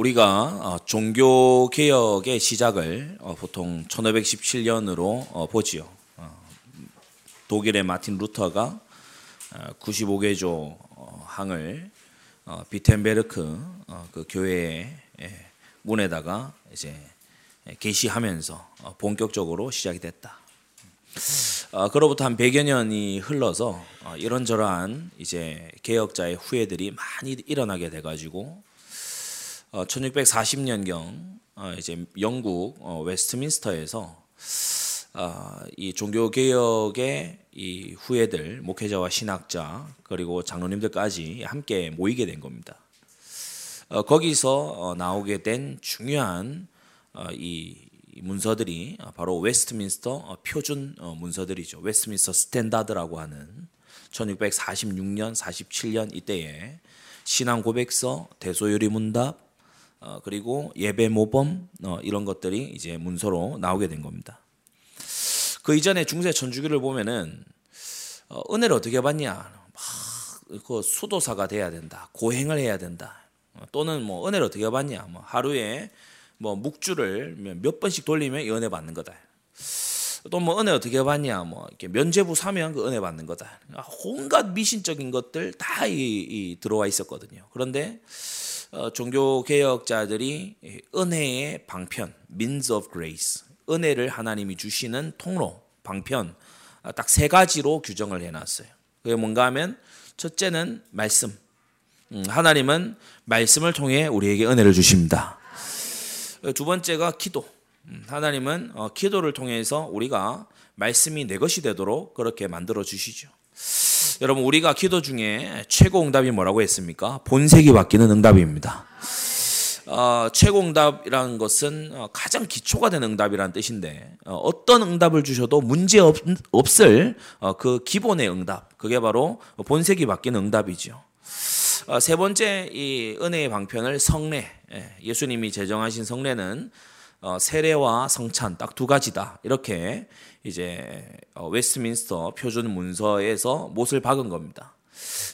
우리가 종교개혁의 시작을 보통 1517년으로 보지요. 독일의 마틴 루터가 95개조 항을 비텐베르크 그 교회의 문에다가 이제 게시하면서 본격적으로 시작이 됐다. 그로부터 한 100여 년이 흘러서 이런저런 이제 개혁자의 후예들이 많이 일어나게 돼가지고 1640년경 이제 영국 웨스트민스터에서 이 종교 개혁의 이 후예들, 목회자와 신학자 그리고 장로님들까지 함께 모이게 된 겁니다. 거기서 나오게 된 중요한 이 문서들이 바로 웨스트민스터 표준 문서들이죠. 웨스트민스터 스탠다드라고 하는 1646년, 47년 이때에 신앙 고백서, 대소요리 문답, 그리고 예배 모범 이런 것들이 이제 문서로 나오게 된 겁니다. 그 이전에 중세 천주교를 보면은 은혜를 어떻게 받냐, 막 그 수도사가 돼야 된다, 고행을 해야 된다, 또는 뭐 은혜를 어떻게 받냐, 뭐 하루에 뭐 묵주를 몇 번씩 돌리면 이 은혜 받는 거다. 또 뭐 은혜 어떻게 받냐, 뭐 이렇게 면죄부 사면 그 은혜 받는 거다. 온갖 미신적인 것들 다 들어와 있었거든요. 그런데 종교 개혁자들이 은혜의 방편, means of grace. 은혜를 하나님이 주시는 통로, 방편 딱 세 가지로 규정을 해놨어요. 그게 뭔가 하면 첫째는 말씀. 하나님은 말씀을 통해 우리에게 은혜를 주십니다. 두 번째가 기도. 하나님은 기도를 통해서 우리가 말씀이 내 것이 되도록 그렇게 만들어 주시죠. 여러분, 우리가 기도 중에 최고 응답이 뭐라고 했습니까? 본색이 바뀌는 응답입니다. 최고 응답이라는 것은 가장 기초가 되는 응답이라는 뜻인데 어떤 응답을 주셔도 문제없을 그 기본의 응답, 그게 바로 본색이 바뀌는 응답이죠. 세 번째 이 은혜의 방편을 성례, 예수님이 제정하신 성례는 세례와 성찬 딱 두 가지다, 이렇게 이제 웨스트민스터 표준 문서에서 못을 박은 겁니다.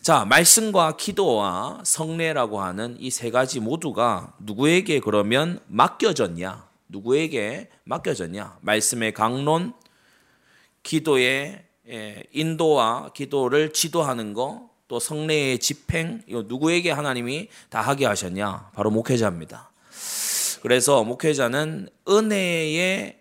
자, 말씀과 기도와 성례라고 하는 이 세 가지 모두가 누구에게 그러면 맡겨졌냐? 누구에게 맡겨졌냐? 말씀의 강론, 기도의 인도와 기도를 지도하는 거, 또 성례의 집행, 이거 누구에게 하나님이 다 하게 하셨냐? 바로 목회자입니다. 그래서 목회자는 은혜의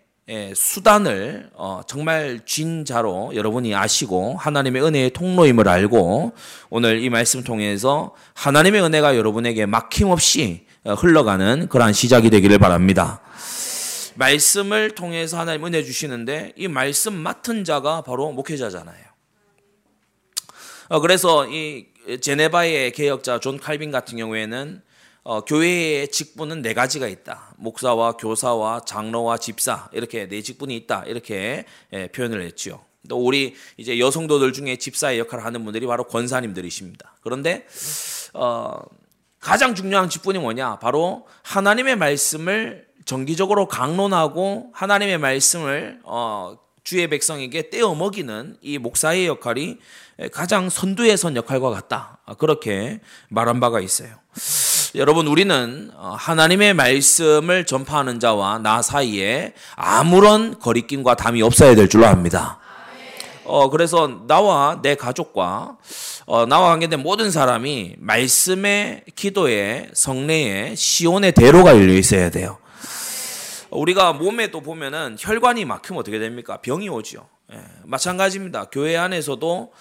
수단을 정말 진자로 여러분이 아시고 하나님의 은혜의 통로임을 알고 오늘 이 말씀 통해서 하나님의 은혜가 여러분에게 막힘없이 흘러가는 그러한 시작이 되기를 바랍니다. 말씀을 통해서 하나님 은혜 주시는데 이 말씀 맡은 자가 바로 목회자잖아요. 그래서 이 제네바의 개혁자 존 칼빈 같은 경우에는 교회의 직분은 네 가지가 있다. 목사와 교사와 장로와 집사, 이렇게 네 직분이 있다, 이렇게 표현을 했지요. 또 우리 이제 여성도들 중에 집사의 역할을 하는 분들이 바로 권사님들이십니다. 그런데 가장 중요한 직분이 뭐냐? 바로 하나님의 말씀을 정기적으로 강론하고 하나님의 말씀을 주의 백성에게 떼어 먹이는 이 목사의 역할이 가장 선두에 선 역할과 같다, 그렇게 말한 바가 있어요. 여러분, 우리는 하나님의 말씀을 전파하는 자와 나 사이에 아무런 거리낌과 담이 없어야 될 줄로 압니다. 그래서 나와 내 가족과 나와 관계된 모든 사람이 말씀에, 기도에, 성례에, 시온의 대로가 열려 있어야 돼요. 우리가 몸에 또 보면은 혈관이 막히면 어떻게 됩니까? 병이 오죠. 예, 마찬가지입니다. 교회 안에서도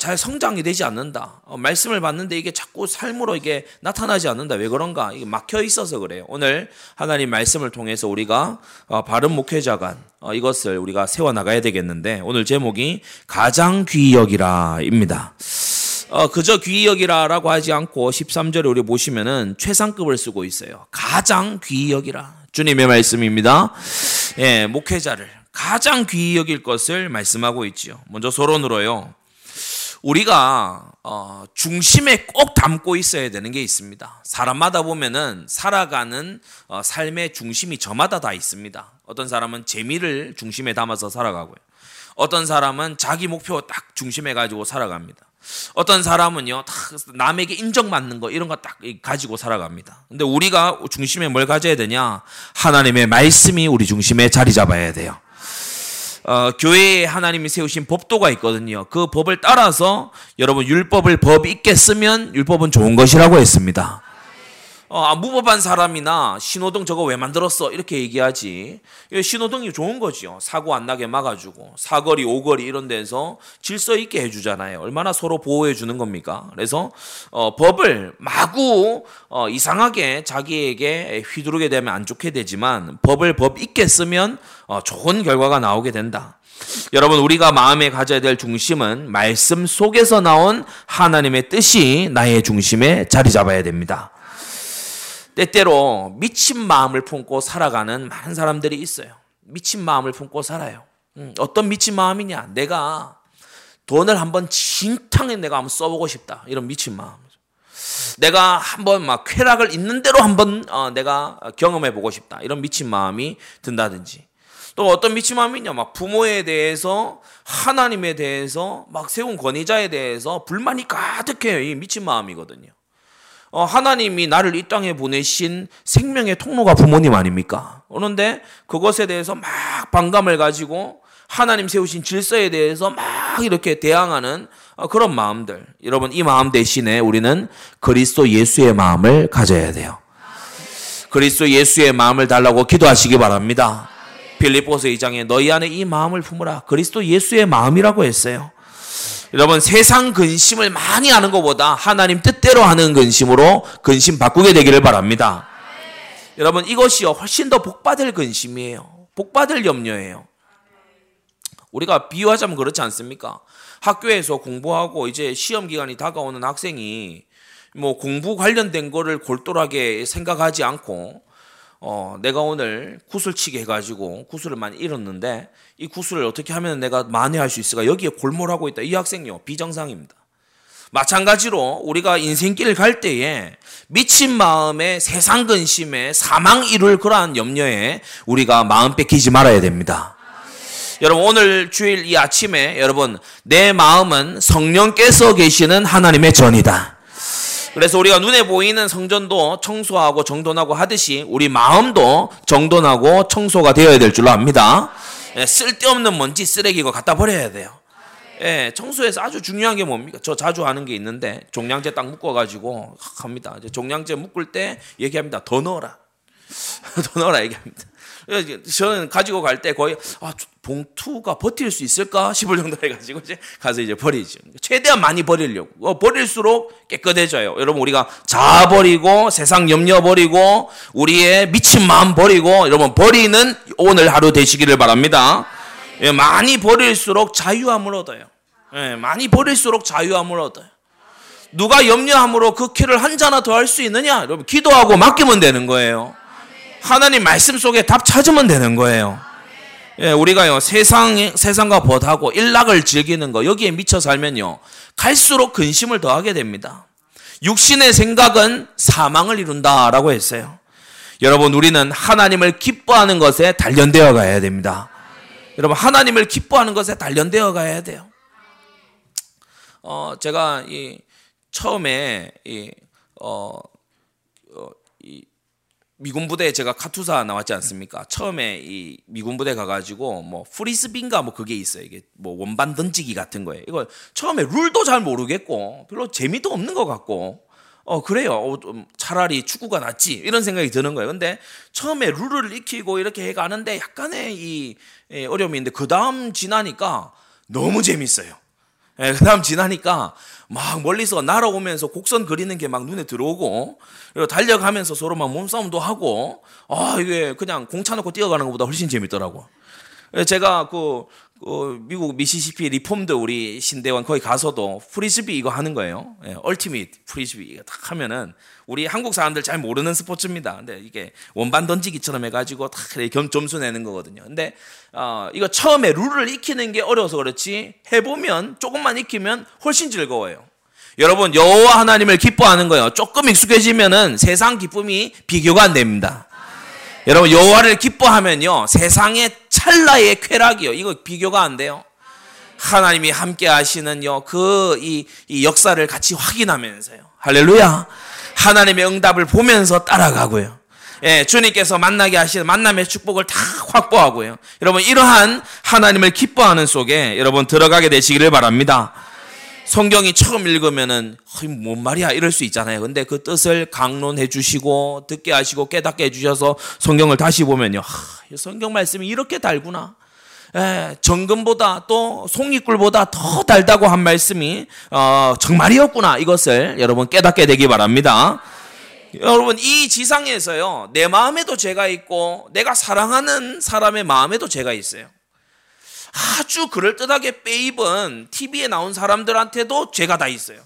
잘 성장이 되지 않는다. 말씀을 받는데 이게 자꾸 삶으로 이게 나타나지 않는다. 왜 그런가? 이게 막혀 있어서 그래요. 오늘 하나님 말씀을 통해서 우리가 바른 목회자간 이것을 우리가 세워나가야 되겠는데 오늘 제목이 가장 귀히 여기라입니다. 그저 귀히 여기라라고 하지 않고 13절에 우리 보시면은 최상급을 쓰고 있어요. 가장 귀히 여기라. 주님의 말씀입니다. 예, 목회자를 가장 귀히 여길 것을 말씀하고 있지요. 먼저 서론으로요, 우리가 중심에 꼭 담고 있어야 되는 게 있습니다. 사람마다 보면은 살아가는 삶의 중심이 저마다 다 있습니다. 어떤 사람은 재미를 중심에 담아서 살아가고요. 어떤 사람은 자기 목표 딱 중심에 가지고 살아갑니다. 어떤 사람은요, 다 남에게 인정받는 거 이런 거 딱 가지고 살아갑니다. 근데 우리가 중심에 뭘 가져야 되냐? 하나님의 말씀이 우리 중심에 자리 잡아야 돼요. 교회에 하나님이 세우신 법도가 있거든요. 그 법을 따라서 여러분 율법을 법 있게 쓰면 율법은 좋은 것이라고 했습니다. 무법한 사람이나 신호등 저거 왜 만들었어? 이렇게 얘기하지. 신호등이 좋은 거죠. 사고 안 나게 막아주고 사거리, 오거리 이런 데서 질서 있게 해주잖아요. 얼마나 서로 보호해 주는 겁니까? 그래서 법을 마구 이상하게 자기에게 휘두르게 되면 안 좋게 되지만 법을 법 있게 쓰면 좋은 결과가 나오게 된다. 여러분 우리가 마음에 가져야 될 중심은 말씀 속에서 나온 하나님의 뜻이 나의 중심에 자리 잡아야 됩니다. 때때로 미친 마음을 품고 살아가는 많은 사람들이 있어요. 미친 마음을 품고 살아요. 어떤 미친 마음이냐? 내가 돈을 한번 진탕에 내가 한번 써보고 싶다. 이런 미친 마음. 내가 한번 막 쾌락을 있는 대로 한번 내가 경험해보고 싶다. 이런 미친 마음이 든다든지. 또 어떤 미친 마음이냐? 막 부모에 대해서, 하나님에 대해서, 막 세운 권위자에 대해서 불만이 가득해요. 이 미친 마음이거든요. 하나님이 나를 이 땅에 보내신 생명의 통로가 부모님 아닙니까? 그런데 그것에 대해서 막 반감을 가지고 하나님 세우신 질서에 대해서 막 이렇게 대항하는 그런 마음들. 여러분 이 마음 대신에 우리는 그리스도 예수의 마음을 가져야 돼요. 그리스도 예수의 마음을 달라고 기도하시기 바랍니다. 빌립보서 2장에 너희 안에 이 마음을 품으라. 그리스도 예수의 마음이라고 했어요. 여러분 세상 근심을 많이 하는 것보다 하나님 뜻대로 하는 근심으로 근심 바꾸게 되기를 바랍니다. 네. 여러분 이것이요 훨씬 더 복받을 근심이에요. 복받을 염려예요. 우리가 비유하자면 그렇지 않습니까? 학교에서 공부하고 이제 시험 기간이 다가오는 학생이 뭐 공부 관련된 거를 골똘하게 생각하지 않고 내가 오늘 구슬치기 해가지고 구슬을 많이 잃었는데 이 구슬을 어떻게 하면 내가 만회할 수 있을까? 여기에 골몰하고 있다. 이 학생이요. 비정상입니다. 마찬가지로 우리가 인생길을 갈 때에 미친 마음에 세상 근심에 사망 이룰 그러한 염려에 우리가 마음 뺏기지 말아야 됩니다. 여러분 오늘 주일 이 아침에 여러분 내 마음은 성령께서 계시는 하나님의 전이다. 그래서 우리가 눈에 보이는 성전도 청소하고 정돈하고 하듯이 우리 마음도 정돈하고 청소가 되어야 될 줄로 압니다. 예, 쓸데없는 먼지 쓰레기고 갖다 버려야 돼요. 예, 청소에서 아주 중요한 게 뭡니까? 저 자주 하는 게 있는데 종량제 딱 묶어가지고 합니다. 이제 종량제 묶을 때 얘기합니다. 더 넣어라. 더 넣어라 얘기합니다. 저는 가지고 갈 때 거의 봉투가 버틸 수 있을까 싶을 정도 해가지고 이제 가서 이제 버리죠. 최대한 많이 버리려고. 버릴수록 깨끗해져요. 여러분 우리가 자아 버리고 세상 염려 버리고 우리의 미친 마음 버리고 여러분 버리는 오늘 하루 되시기를 바랍니다. 예, 많이 버릴수록 자유함을 얻어요. 예, 많이 버릴수록 자유함을 얻어요. 누가 염려함으로 그 키를 한 자나 더 할 수 있느냐? 여러분 기도하고 맡기면 되는 거예요. 하나님 말씀 속에 답 찾으면 되는 거예요. 예, 우리가요, 세상과 벗하고 일락을 즐기는 거, 여기에 미쳐 살면요, 갈수록 근심을 더하게 됩니다. 육신의 생각은 사망을 이룬다라고 했어요. 여러분, 우리는 하나님을 기뻐하는 것에 단련되어 가야 됩니다. 여러분, 하나님을 기뻐하는 것에 단련되어 가야 돼요. 제가 처음에, 미군 부대에 제가 카투사 나왔지 않습니까? 처음에 이 미군 부대 가가지고 뭐 프리즈비인가 뭐 그게 있어요. 이게 뭐 원반 던지기 같은 거예요. 이거 처음에 룰도 잘 모르겠고 별로 재미도 없는 것 같고 그래요. 차라리 축구가 낫지 이런 생각이 드는 거예요. 근데 처음에 룰을 익히고 이렇게 해가는데 약간의 이 어려움이 있는데 그 다음 지나니까 너무 재밌어요. 예, 그 다음 지나니까 막 멀리서 날아오면서 곡선 그리는 게 막 눈에 들어오고, 그리고 달려가면서 서로 막 몸싸움도 하고, 이게 그냥 공 차놓고 뛰어가는 것보다 훨씬 재밌더라고. 제가 미국 미시시피 리폼드 우리 신대원 거기 가서도 프리즈비 이거 하는 거예요. 예, 얼티밋 프리즈비 이거 딱 하면은 우리 한국 사람들 잘 모르는 스포츠입니다. 근데 이게 원반 던지기처럼 해가지고 딱 점수 내는 거거든요. 근데 이거 처음에 룰을 익히는 게 어려워서 그렇지 해보면 조금만 익히면 훨씬 즐거워요. 여러분 여호와 하나님을 기뻐하는 거예요. 조금 익숙해지면은 세상 기쁨이 비교가 안 됩니다. 여러분 여호와를 기뻐하면요 세상의 찰나의 쾌락이요 이거 비교가 안 돼요. 하나님이 함께 하시는 이 역사를 같이 확인하면서요. 할렐루야. 하나님의 응답을 보면서 따라가고요. 예, 주님께서 만나게 하시는 만남의 축복을 다 확보하고요. 여러분, 이러한 하나님을 기뻐하는 속에 여러분 들어가게 되시기를 바랍니다. 성경이 처음 읽으면은 뭔 말이야 이럴 수 있잖아요. 근데 그 뜻을 강론해 주시고 듣게 하시고 깨닫게 해 주셔서 성경을 다시 보면요, 성경 말씀이 이렇게 달구나. 예, 정금보다 또 송이꿀보다 더 달다고 한 말씀이 정말이었구나. 이것을 여러분 깨닫게 되기 바랍니다. 여러분, 이 지상에서요, 내 마음에도 죄가 있고 내가 사랑하는 사람의 마음에도 죄가 있어요. 아주 그럴듯하게 빼입은 TV에 나온 사람들한테도 죄가 다 있어요.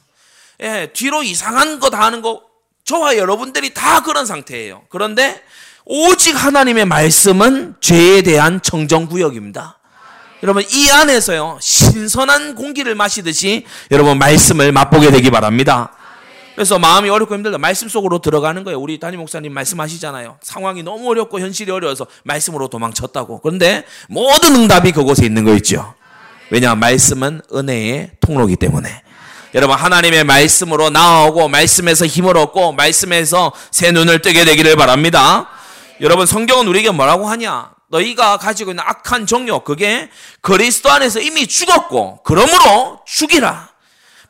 예, 뒤로 이상한 거 다 하는 거, 저와 여러분들이 다 그런 상태예요. 그런데 오직 하나님의 말씀은 죄에 대한 청정구역입니다. 여러분, 이 안에서요, 신선한 공기를 마시듯이 여러분 말씀을 맛보게 되기 바랍니다. 그래서 마음이 어렵고 힘들다, 말씀 속으로 들어가는 거예요. 우리 담임 목사님 말씀하시잖아요. 상황이 너무 어렵고 현실이 어려워서 말씀으로 도망쳤다고. 그런데 모든 응답이 그곳에 있는 거 있죠. 왜냐, 말씀은 은혜의 통로이기 때문에. 여러분, 하나님의 말씀으로 나아오고 말씀에서 힘을 얻고 말씀에서 새 눈을 뜨게 되기를 바랍니다. 여러분, 성경은 우리에게 뭐라고 하냐? 너희가 가지고 있는 악한 정욕, 그게 그리스도 안에서 이미 죽었고 그러므로 죽이라,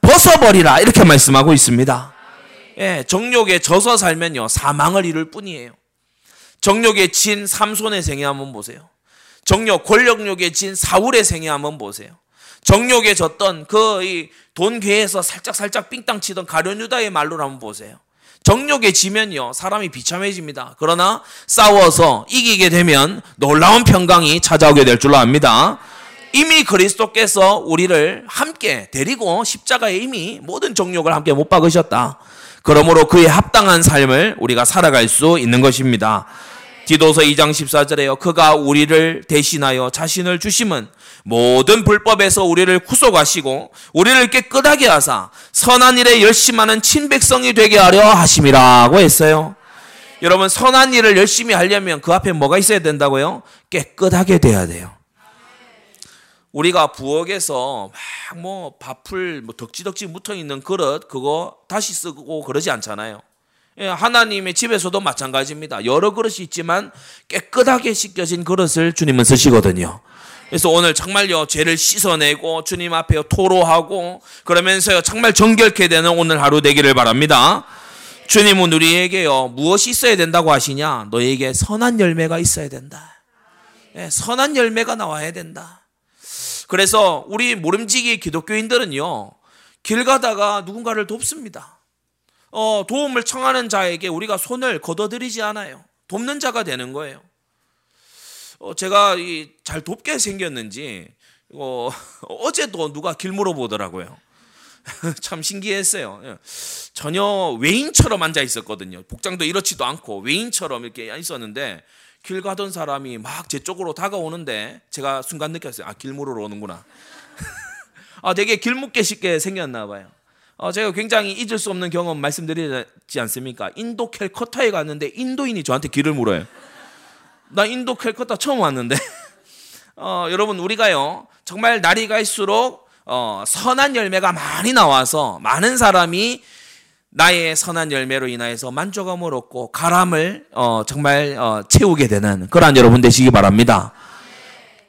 벗어버리라, 이렇게 말씀하고 있습니다. 예, 정욕에 져서 살면요, 사망을 이룰 뿐이에요. 정욕에 진 삼손의 생애 한번 보세요. 정욕, 권력욕에 진 사울의 생애 한번 보세요. 정욕에 졌던 그 돈궤에서 살짝 삥땅 치던 가룟 유다의 말로를 한번 보세요. 정욕에 지면요, 사람이 비참해집니다. 그러나 싸워서 이기게 되면 놀라운 평강이 찾아오게 될 줄로 압니다. 이미 그리스도께서 우리를 함께 데리고 십자가에 이미 모든 정욕을 함께 못 박으셨다. 그러므로 그에 합당한 삶을 우리가 살아갈 수 있는 것입니다. 디도서 2장 14절에요. 그가 우리를 대신하여 자신을 주심은 모든 불법에서 우리를 구속하시고 우리를 깨끗하게 하사 선한 일에 열심하는 친백성이 되게 하려 하심이라고 했어요. 여러분, 선한 일을 열심히 하려면 그 앞에 뭐가 있어야 된다고요? 깨끗하게 돼야 돼요. 우리가 부엌에서 막 밥풀 덕지덕지 묻어있는 그릇 그거 다시 쓰고 그러지 않잖아요. 예, 하나님의 집에서도 마찬가지입니다. 여러 그릇이 있지만 깨끗하게 씻겨진 그릇을 주님은 쓰시거든요. 그래서 오늘 정말요, 죄를 씻어내고 주님 앞에 토로하고 그러면서요, 정말 정결케 되는 오늘 하루 되기를 바랍니다. 주님은 우리에게요, 무엇이 있어야 된다고 하시냐? 너에게 선한 열매가 있어야 된다. 예, 선한 열매가 나와야 된다. 그래서 우리 모름지기 기독교인들은요, 길 가다가 누군가를 돕습니다. 도움을 청하는 자에게 우리가 손을 걷어들이지 않아요. 돕는 자가 되는 거예요. 제가 잘 돕게 생겼는지 어제도 누가 길 물어보더라고요. 참 신기했어요. 전혀 외인처럼 앉아 있었거든요. 복장도 이렇지도 않고 외인처럼 이렇게 있었는데 길 가던 사람이 막 제 쪽으로 다가오는데 제가 순간 느꼈어요. 아, 길 물으러 오는구나. 아, 되게 길 묻게 쉽게 생겼나 봐요. 제가 굉장히 잊을 수 없는 경험 말씀드리지 않습니까? 인도 캘커타에 갔는데 인도인이 저한테 길을 물어요. 나 인도 캘커타 처음 왔는데. 여러분, 우리가요, 정말 날이 갈수록 선한 열매가 많이 나와서 많은 사람이 나의 선한 열매로 인하여서 만족감을 얻고 가람을 정말 채우게 되는 그러한 여러분 되시기 바랍니다.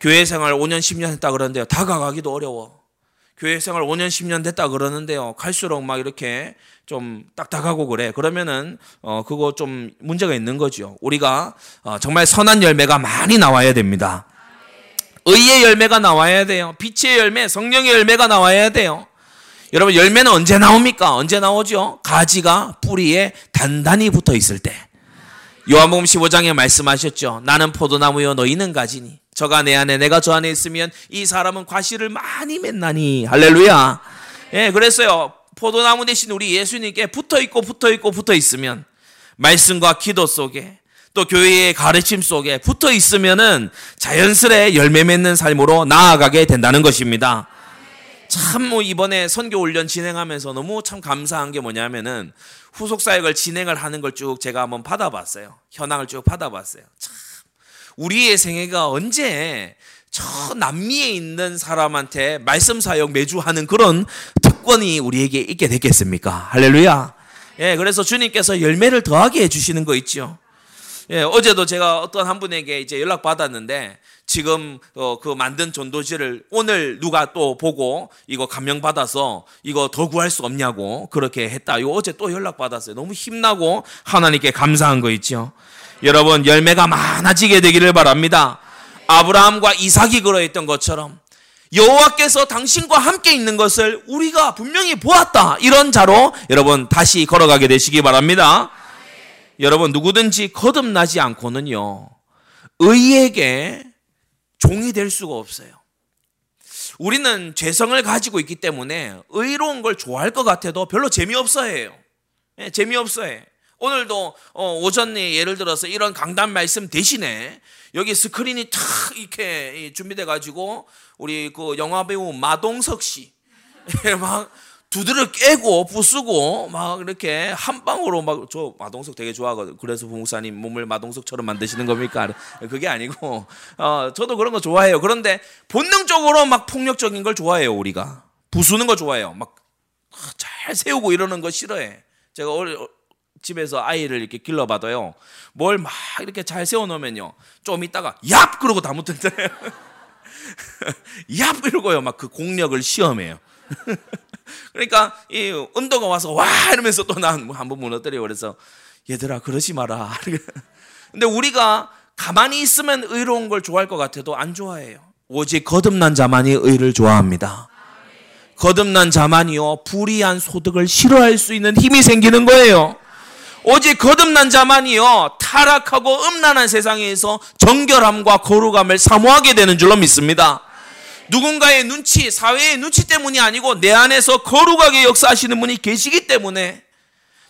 교회 생활 5년 10년 했다 그러는데요, 다가가기도 어려워. 교회 생활 5년 10년 됐다 그러는데요, 갈수록 막 이렇게 좀 딱딱하고 그래. 그러면은 그거 좀 문제가 있는 거죠. 우리가 정말 선한 열매가 많이 나와야 됩니다. 의의 열매가 나와야 돼요. 빛의 열매, 성령의 열매가 나와야 돼요. 여러분, 열매는 언제 나옵니까? 언제 나오죠? 가지가 뿌리에 단단히 붙어 있을 때. 요한복음 15장에 말씀하셨죠. 나는 포도나무요 너희는 가지니. 저가 내 안에 내가 저 안에 있으면 이 사람은 과실을 많이 맺나니. 할렐루야. 예, 그래서요, 포도나무 대신 우리 예수님께 붙어 있으면, 말씀과 기도 속에 또 교회의 가르침 속에 붙어 있으면은 자연스레 열매 맺는 삶으로 나아가게 된다는 것입니다. 참 이번에 선교 훈련 진행하면서 너무 참 감사한 게 뭐냐면은 후속 사역을 진행을 하는 걸 쭉 제가 한번 받아봤어요. 현황을 쭉 받아봤어요. 참 우리의 생애가 언제 저 남미에 있는 사람한테 말씀 사역 매주 하는 그런 특권이 우리에게 있게 됐겠습니까? 할렐루야. 예, 그래서 주님께서 열매를 더하게 해주시는 거 있죠. 예, 어제도 제가 어떤 한 분에게 이제 연락 받았는데 지금 그 만든 전도지를 오늘 누가 또 보고 이거 감명 받아서 이거 더 구할 수 없냐고 그렇게 했다. 이거 어제 또 연락 받았어요. 너무 힘나고 하나님께 감사한 거 있죠. 여러분 열매가 많아지게 되기를 바랍니다. 아브라함과 이삭이 그러했던 것처럼 여호와께서 당신과 함께 있는 것을 우리가 분명히 보았다. 이런 자로 여러분 다시 걸어가게 되시기 바랍니다. 여러분 누구든지 거듭나지 않고는요 의에게 종이 될 수가 없어요. 우리는 죄성을 가지고 있기 때문에 의로운 걸 좋아할 것 같아도 별로 재미없어해요. 네, 재미없어해. 오늘도 오전에 예를 들어서 이런 강단 말씀 대신에 여기 스크린이 탁 이렇게 준비돼가지고 우리 그 영화배우 마동석 씨 막 두드려 깨고 부수고 막 이렇게 한 방으로 막 저 마동석 되게 좋아하거든요. 그래서 부목사님 몸을 마동석처럼 만드시는 겁니까? 그게 아니고 저도 그런 거 좋아해요. 그런데 본능적으로 막 폭력적인 걸 좋아해요. 우리가 부수는 거 좋아해요. 막 잘 세우고 이러는 거 싫어해. 제가 집에서 아이를 이렇게 길러봐도요 뭘 막 이렇게 잘 세워놓으면요 좀 있다가 얍! 그러고 다 못했잖아요. 얍! 이러고요 막 그 공력을 시험해요. 그러니까 이 언더가 와서 와! 이러면서 또 난 한번 무너뜨려. 그래서 얘들아 그러지 마라. 근데 우리가 가만히 있으면 의로운 걸 좋아할 것 같아도 안 좋아해요. 오직 거듭난 자만이 의를 좋아합니다. 거듭난 자만이요 불의한 소득을 싫어할 수 있는 힘이 생기는 거예요. 오직 거듭난 자만이요 타락하고 음란한 세상에서 정결함과 거룩함을 사모하게 되는 줄로 믿습니다. 누군가의 눈치, 사회의 눈치 때문이 아니고 내 안에서 거룩하게 역사하시는 분이 계시기 때문에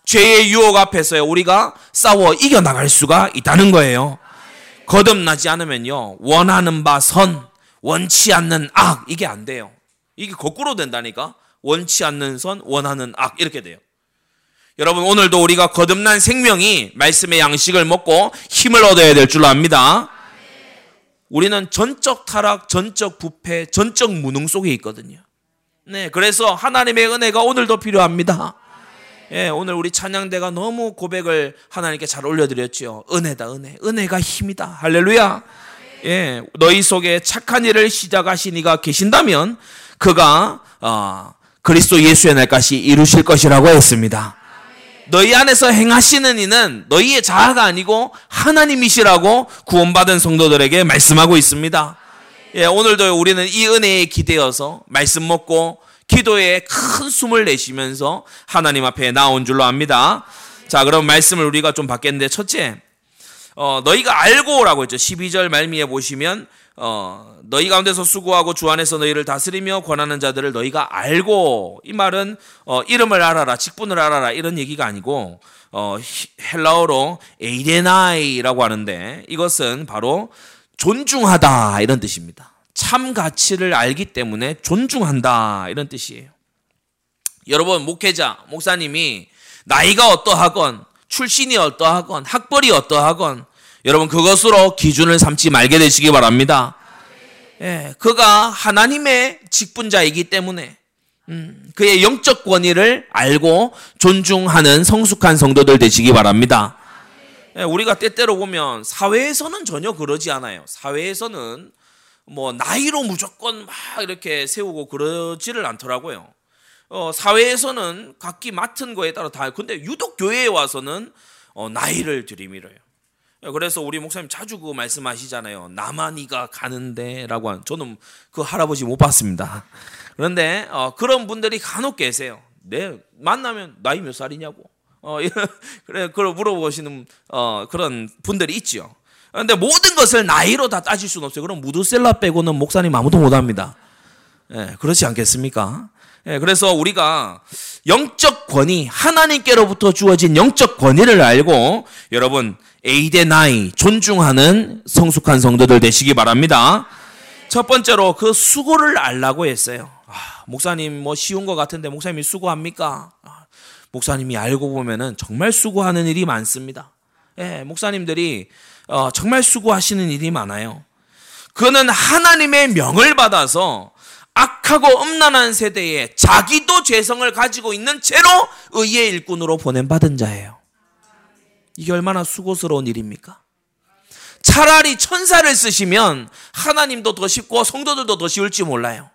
죄의 유혹 앞에서요 우리가 싸워 이겨나갈 수가 있다는 거예요. 거듭나지 않으면요 원하는 바 선, 원치 않는 악 이게 안 돼요. 이게 거꾸로 된다니까. 원치 않는 선, 원하는 악 이렇게 돼요. 여러분 오늘도 우리가 거듭난 생명이 말씀의 양식을 먹고 힘을 얻어야 될 줄 압니다. 우리는 전적 타락, 전적 부패, 전적 무능 속에 있거든요. 네, 그래서 하나님의 은혜가 오늘도 필요합니다. 예, 오늘 우리 찬양대가 너무 고백을 하나님께 잘 올려드렸죠. 은혜다 은혜, 은혜가 힘이다. 할렐루야. 예, 너희 속에 착한 일을 시작하신 이가 계신다면 그가 그리스도 예수의 날까지 이루실 것이라고 했습니다. 너희 안에서 행하시는 이는 너희의 자아가 아니고 하나님이시라고 구원받은 성도들에게 말씀하고 있습니다. 예, 오늘도 우리는 이 은혜에 기대어서 말씀 먹고 기도에 큰 숨을 내쉬면서 하나님 앞에 나온 줄로 압니다. 자, 그럼 말씀을 우리가 좀 받겠는데 첫째, 너희가 알고 라고 했죠. 12절 말미에 보시면 너희 가운데서 수고하고 주 안에서 너희를 다스리며 권하는 자들을 너희가 알고, 이 말은 이름을 알아라, 직분을 알아라 이런 얘기가 아니고 헬라어로 에이데나이라고 하는데 이것은 바로 존중하다 이런 뜻입니다. 참 가치를 알기 때문에 존중한다 이런 뜻이에요. 여러분 목회자, 목사님이 나이가 어떠하건 출신이 어떠하건 학벌이 어떠하건 여러분 그것으로 기준을 삼지 말게 되시기 바랍니다. 예, 그가 하나님의 직분자이기 때문에 그의 영적 권위를 알고 존중하는 성숙한 성도들 되시기 바랍니다. 예, 우리가 때때로 보면 사회에서는 전혀 그러지 않아요. 사회에서는 뭐 나이로 무조건 막 이렇게 세우고 그러지를 않더라고요. 사회에서는 각기 맡은 거에 따라 다. 근데 유독 교회에 와서는 나이를 들이밀어요. 그래서 우리 목사님 자주 그 말씀하시잖아요. 나만이가 가는데 라고 하는. 저는 그 할아버지 못 봤습니다. 그런데 그런 분들이 간혹 계세요. 네, 만나면 나이 몇 살이냐고 그래 그걸 물어보시는 그런 분들이 있죠. 그런데 모든 것을 나이로 다 따질 수는 없어요. 그럼 무드셀라 빼고는 목사님 아무도 못합니다. 예, 그렇지 않겠습니까? 예, 그래서 우리가 영적 권위, 하나님께로부터 주어진 영적 권위를 알고 여러분 에이데나이, 존중하는 성숙한 성도들 되시기 바랍니다. 첫 번째로 그 수고를 알라고 했어요. 목사님 뭐 쉬운 것 같은데 목사님이 수고합니까? 목사님이 알고 보면은 정말 수고하는 일이 많습니다. 예, 목사님들이 정말 수고하시는 일이 많아요. 그는 하나님의 명을 받아서 악하고 음란한 세대에 자기도 죄성을 가지고 있는 채로 의의 일꾼으로 보냄받은 자예요. 이게 얼마나 수고스러운 일입니까? 차라리 천사를 쓰시면 하나님도 더 쉽고 성도들도 더 쉬울지 몰라요.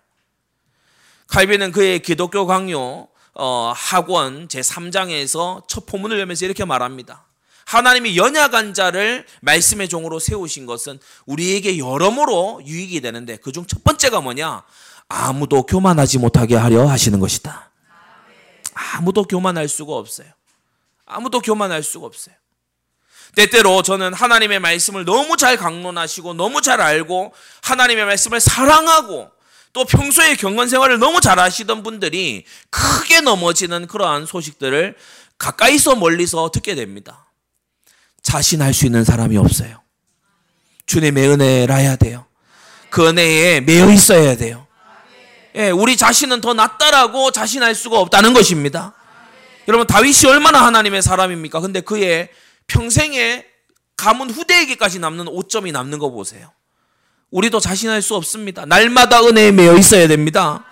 칼빈은 그의 기독교 강요 학원 제3장에서 첫 포문을 열면서 이렇게 말합니다. 하나님이 연약한 자를 말씀의 종으로 세우신 것은 우리에게 여러모로 유익이 되는데 그중 첫 번째가 뭐냐? 아무도 교만하지 못하게 하려 하시는 것이다. 아무도 교만할 수가 없어요. 아무도 교만할 수가 없어요. 때때로 저는 하나님의 말씀을 너무 잘 강론하시고 너무 잘 알고 하나님의 말씀을 사랑하고 또 평소에 경건 생활을 너무 잘 하시던 분들이 크게 넘어지는 그러한 소식들을 가까이서 멀리서 듣게 됩니다. 자신할 수 있는 사람이 없어요. 주님의 은혜라야 돼요. 그 은혜에 매여 있어야 돼요. 예, 우리 자신은 더 낫다라고 자신할 수가 없다는 것입니다. 여러분, 다윗이 얼마나 하나님의 사람입니까? 근데 그의 평생에 가문 후대에게까지 남는 오점이 남는 거 보세요. 우리도 자신할 수 없습니다. 날마다 은혜에 매여 있어야 됩니다.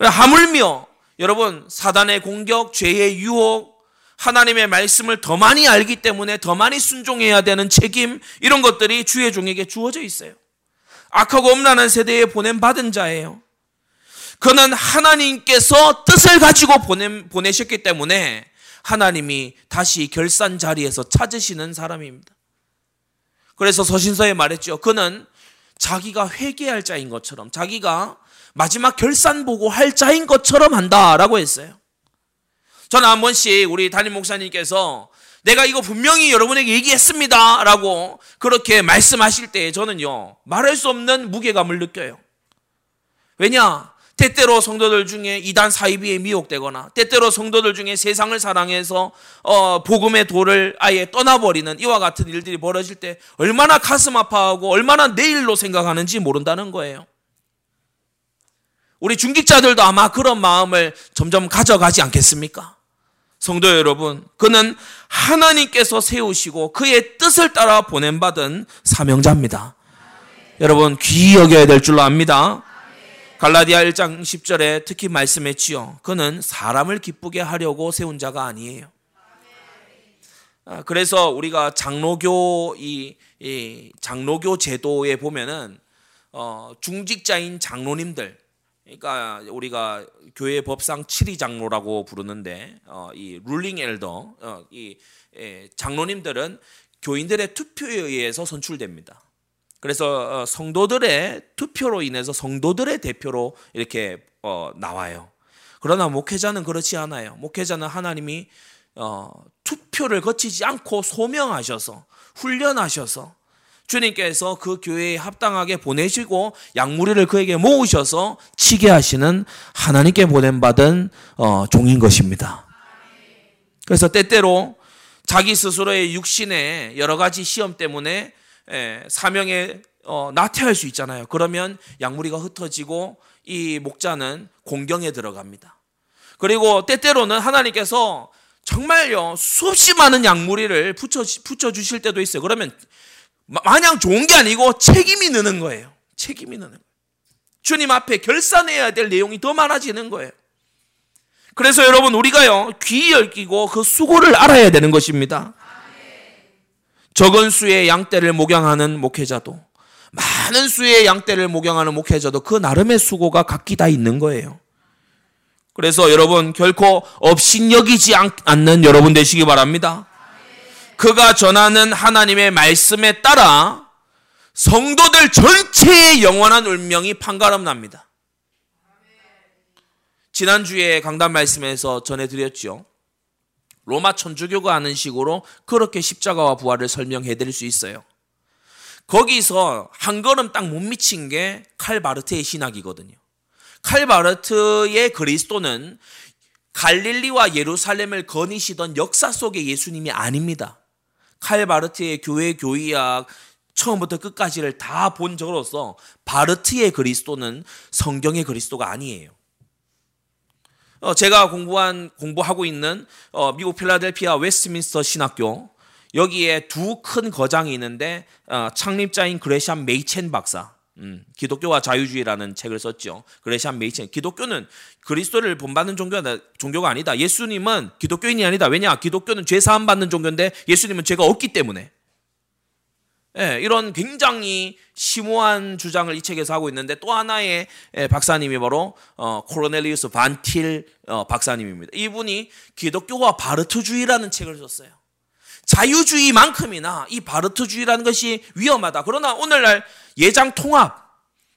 하물며 여러분, 사단의 공격, 죄의 유혹, 하나님의 말씀을 더 많이 알기 때문에 더 많이 순종해야 되는 책임, 이런 것들이 주의 종에게 주어져 있어요. 악하고 음란한 세대에 보냄받은 자예요. 그는 하나님께서 뜻을 가지고 보내셨기 때문에 하나님이 다시 결산 자리에서 찾으시는 사람입니다. 그래서 서신서에 말했죠. 그는 자기가 회개할 자인 것처럼, 자기가 마지막 결산 보고 할 자인 것처럼 한다라고 했어요. 저는 한 번씩 우리 담임 목사님께서 내가 이거 분명히 여러분에게 얘기했습니다 라고 그렇게 말씀하실 때 저는요, 말할 수 없는 무게감을 느껴요. 왜냐? 때때로 성도들 중에 이단 사이비에 미혹되거나 때때로 성도들 중에 세상을 사랑해서 복음의 도를 아예 떠나버리는 이와 같은 일들이 벌어질 때 얼마나 가슴 아파하고 얼마나 내일로 생각하는지 모른다는 거예요. 우리 중직자들도 아마 그런 마음을 점점 가져가지 않겠습니까? 성도 여러분, 그는 하나님께서 세우시고 그의 뜻을 따라 보냄받은 사명자입니다. 아멘. 여러분, 귀히 여겨야 될 줄로 압니다. 아멘. 갈라디아 1장 10절에 특히 말씀했지요. 그는 사람을 기쁘게 하려고 세운 자가 아니에요. 아멘. 그래서 우리가 장로교 이 장로교 제도에 보면은 중직자인 장로님들, 그러니까 우리가 교회 법상 7위 장로라고 부르는데 이 룰링 엘더, 이 장로님들은 교인들의 투표에 의해서 선출됩니다. 그래서 성도들의 투표로 인해서 성도들의 대표로 이렇게 나와요. 그러나 목회자는 그렇지 않아요. 목회자는 하나님이 투표를 거치지 않고 소명하셔서 훈련하셔서 주님께서 그 교회에 합당하게 보내시고 양무리를 그에게 모으셔서 치게 하시는 하나님께 보냄받은 종인 것입니다. 그래서 때때로 자기 스스로의 육신의 여러 가지 시험 때문에 사명에 나태할 수 있잖아요. 그러면 양무리가 흩어지고 이 목자는 공경에 들어갑니다. 그리고 때때로는 하나님께서 정말요, 수없이 많은 양무리를 붙여주실 때도 있어요. 그러면 마냥 좋은 게 아니고 책임이 느는 거예요. 책임이 느는 거예요. 주님 앞에 결산해야 될 내용이 더 많아지는 거예요. 그래서 여러분, 우리가요, 귀 열기고 그 수고를 알아야 되는 것입니다. 적은 수의 양떼를 목양하는 목회자도 많은 수의 양떼를 목양하는 목회자도 그 나름의 수고가 각기 다 있는 거예요. 그래서 여러분, 결코 업신여기지 않는 여러분 되시기 바랍니다. 그가 전하는 하나님의 말씀에 따라 성도들 전체의 영원한 운명이 판가름납니다. 지난주에 강단 말씀에서 전해드렸죠. 로마 천주교가 하는 식으로 그렇게 십자가와 부활을 설명해드릴 수 있어요. 거기서 한 걸음 딱 못 미친 게 칼바르트의 신학이거든요. 칼바르트의 그리스도는 갈릴리와 예루살렘을 거니시던 역사 속의 예수님이 아닙니다. 칼바르트의 교회 교의학 처음부터 끝까지를 다 본 적으로서 바르트의 그리스도는 성경의 그리스도가 아니에요. 제가 공부하고 있는 미국 필라델피아 웨스트민스터 신학교 여기에 두 큰 거장이 있는데 창립자인 그레샨 메이첸 박사, 기독교와 자유주의라는 책을 썼죠. 그레샨 메이첸. 기독교는 그리스도를 본받는 종교가 아니다. 예수님은 기독교인이 아니다. 왜냐? 기독교는 죄 사함 받는 종교인데 예수님은 죄가 없기 때문에. 예, 이런 굉장히 심오한 주장을 이 책에서 하고 있는데, 또 하나의 박사님이 바로 코르넬리우스 반틸 박사님입니다. 이분이 기독교와 바르트주의라는 책을 썼어요. 자유주의만큼이나 이 바르트주의라는 것이 위험하다. 그러나 오늘날 예장통합,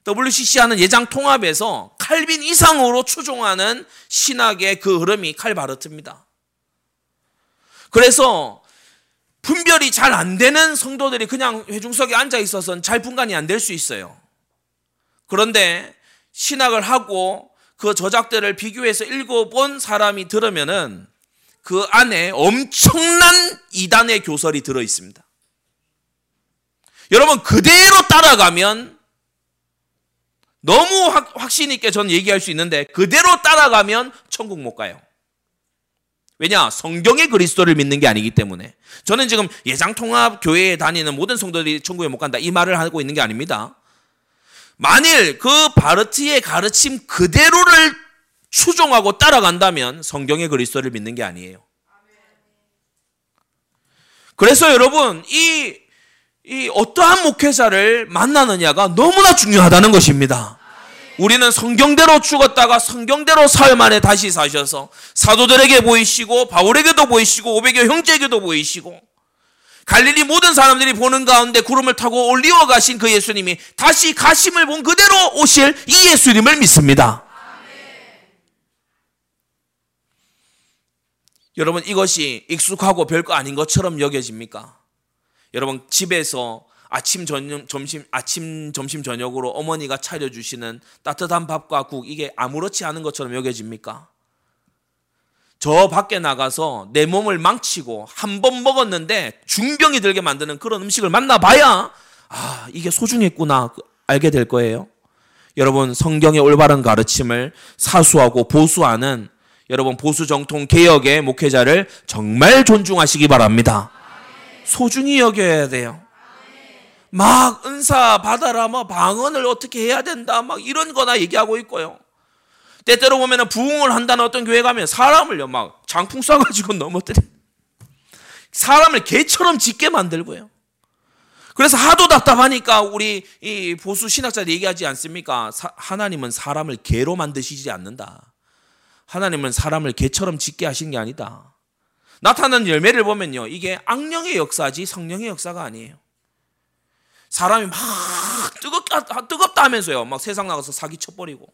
WCC 하는 예장통합에서 칼빈 이상으로 추종하는 신학의 그 흐름이 칼바르트입니다. 그래서 분별이 잘 안 되는 성도들이 그냥 회중석에 앉아 있어서는 잘 분간이 안 될 수 있어요. 그런데 신학을 하고 그 저작들을 비교해서 읽어본 사람이 들으면은 그 안에 엄청난 이단의 교설이 들어 있습니다. 여러분, 그대로 따라가면 너무 확신 있게 저는 얘기할 수 있는데, 그대로 따라가면 천국 못 가요. 왜냐? 성경의 그리스도를 믿는 게 아니기 때문에. 저는 지금 예장통합 교회에 다니는 모든 성도들이 천국에 못 간다, 이 말을 하고 있는 게 아닙니다. 만일 그 바르트의 가르침 그대로를 추종하고 따라간다면 성경의 그리스도를 믿는 게 아니에요. 그래서 여러분, 이 어떠한 목회자를 만나느냐가 너무나 중요하다는 것입니다. 우리는 성경대로 죽었다가 성경대로 사흘 만에 다시 사셔서 사도들에게 보이시고 바울에게도 보이시고 500여 형제에게도 보이시고 갈릴리 모든 사람들이 보는 가운데 구름을 타고 올리워 가신 그 예수님이 다시 가심을 본 그대로 오실 이 예수님을 믿습니다. 아멘. 여러분, 이것이 익숙하고 별거 아닌 것처럼 여겨집니까? 여러분, 집에서 아침, 점심, 저녁으로 어머니가 차려주시는 따뜻한 밥과 국, 이게 아무렇지 않은 것처럼 여겨집니까? 저 밖에 나가서 내 몸을 망치고 한 번 먹었는데 중병이 들게 만드는 그런 음식을 만나봐야, 아, 이게 소중했구나, 알게 될 거예요. 여러분, 성경의 올바른 가르침을 사수하고 보수하는 여러분 보수정통 개혁의 목회자를 정말 존중하시기 바랍니다. 소중히 여겨야 돼요. 막 은사 받아라, 뭐 방언을 어떻게 해야 된다, 막 이런 거나 얘기하고 있고요. 때때로 보면은 부흥을 한다는 어떤 교회 가면 사람을요, 막 장풍 쏴가지고 넘어뜨려. 사람을 개처럼 짖게 만들고요. 그래서 하도 답답하니까 우리 이 보수 신학자들이 얘기하지 않습니까? 하나님은 사람을 개로 만드시지 않는다. 하나님은 사람을 개처럼 짖게 하신 게 아니다. 나타난 열매를 보면요, 이게 악령의 역사지 성령의 역사가 아니에요. 사람이 막 뜨겁다 하면서요, 막 세상 나가서 사기 쳐버리고,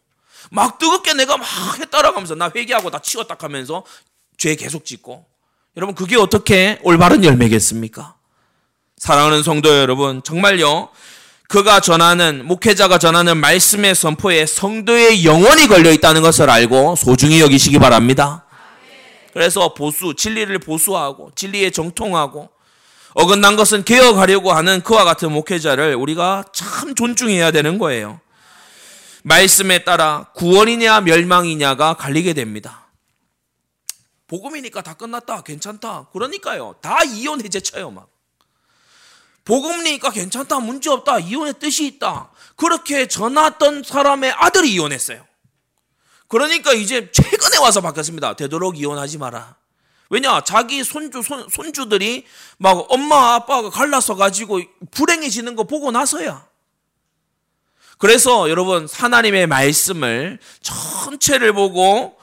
막 뜨겁게 내가 막 했다라고 하면서 나 회개하고 다 치웠다 하면서 죄 계속 짓고. 여러분, 그게 어떻게 올바른 열매겠습니까? 사랑하는 성도 여러분, 정말요, 목회자가 전하는 말씀의 선포에 성도의 영혼이 걸려있다는 것을 알고 소중히 여기시기 바랍니다. 그래서 진리를 보수하고 진리에 정통하고 어긋난 것은 개혁하려고 하는 그와 같은 목회자를 우리가 참 존중해야 되는 거예요. 말씀에 따라 구원이냐 멸망이냐가 갈리게 됩니다. 복음이니까 다 끝났다, 괜찮다. 그러니까요, 다 이혼 해제 쳐요, 막. 복음이니까 괜찮다, 문제없다, 이혼의 뜻이 있다. 그렇게 전하던 사람의 아들이 이혼했어요. 그러니까 이제 최근에 와서 바뀌었습니다. 되도록 이혼하지 마라. 왜냐? 자기 손주들이 막 엄마, 아빠가 갈라서가지고 불행해지는 거 보고 나서야. 그래서 여러분, 하나님의 말씀을 전체를 보고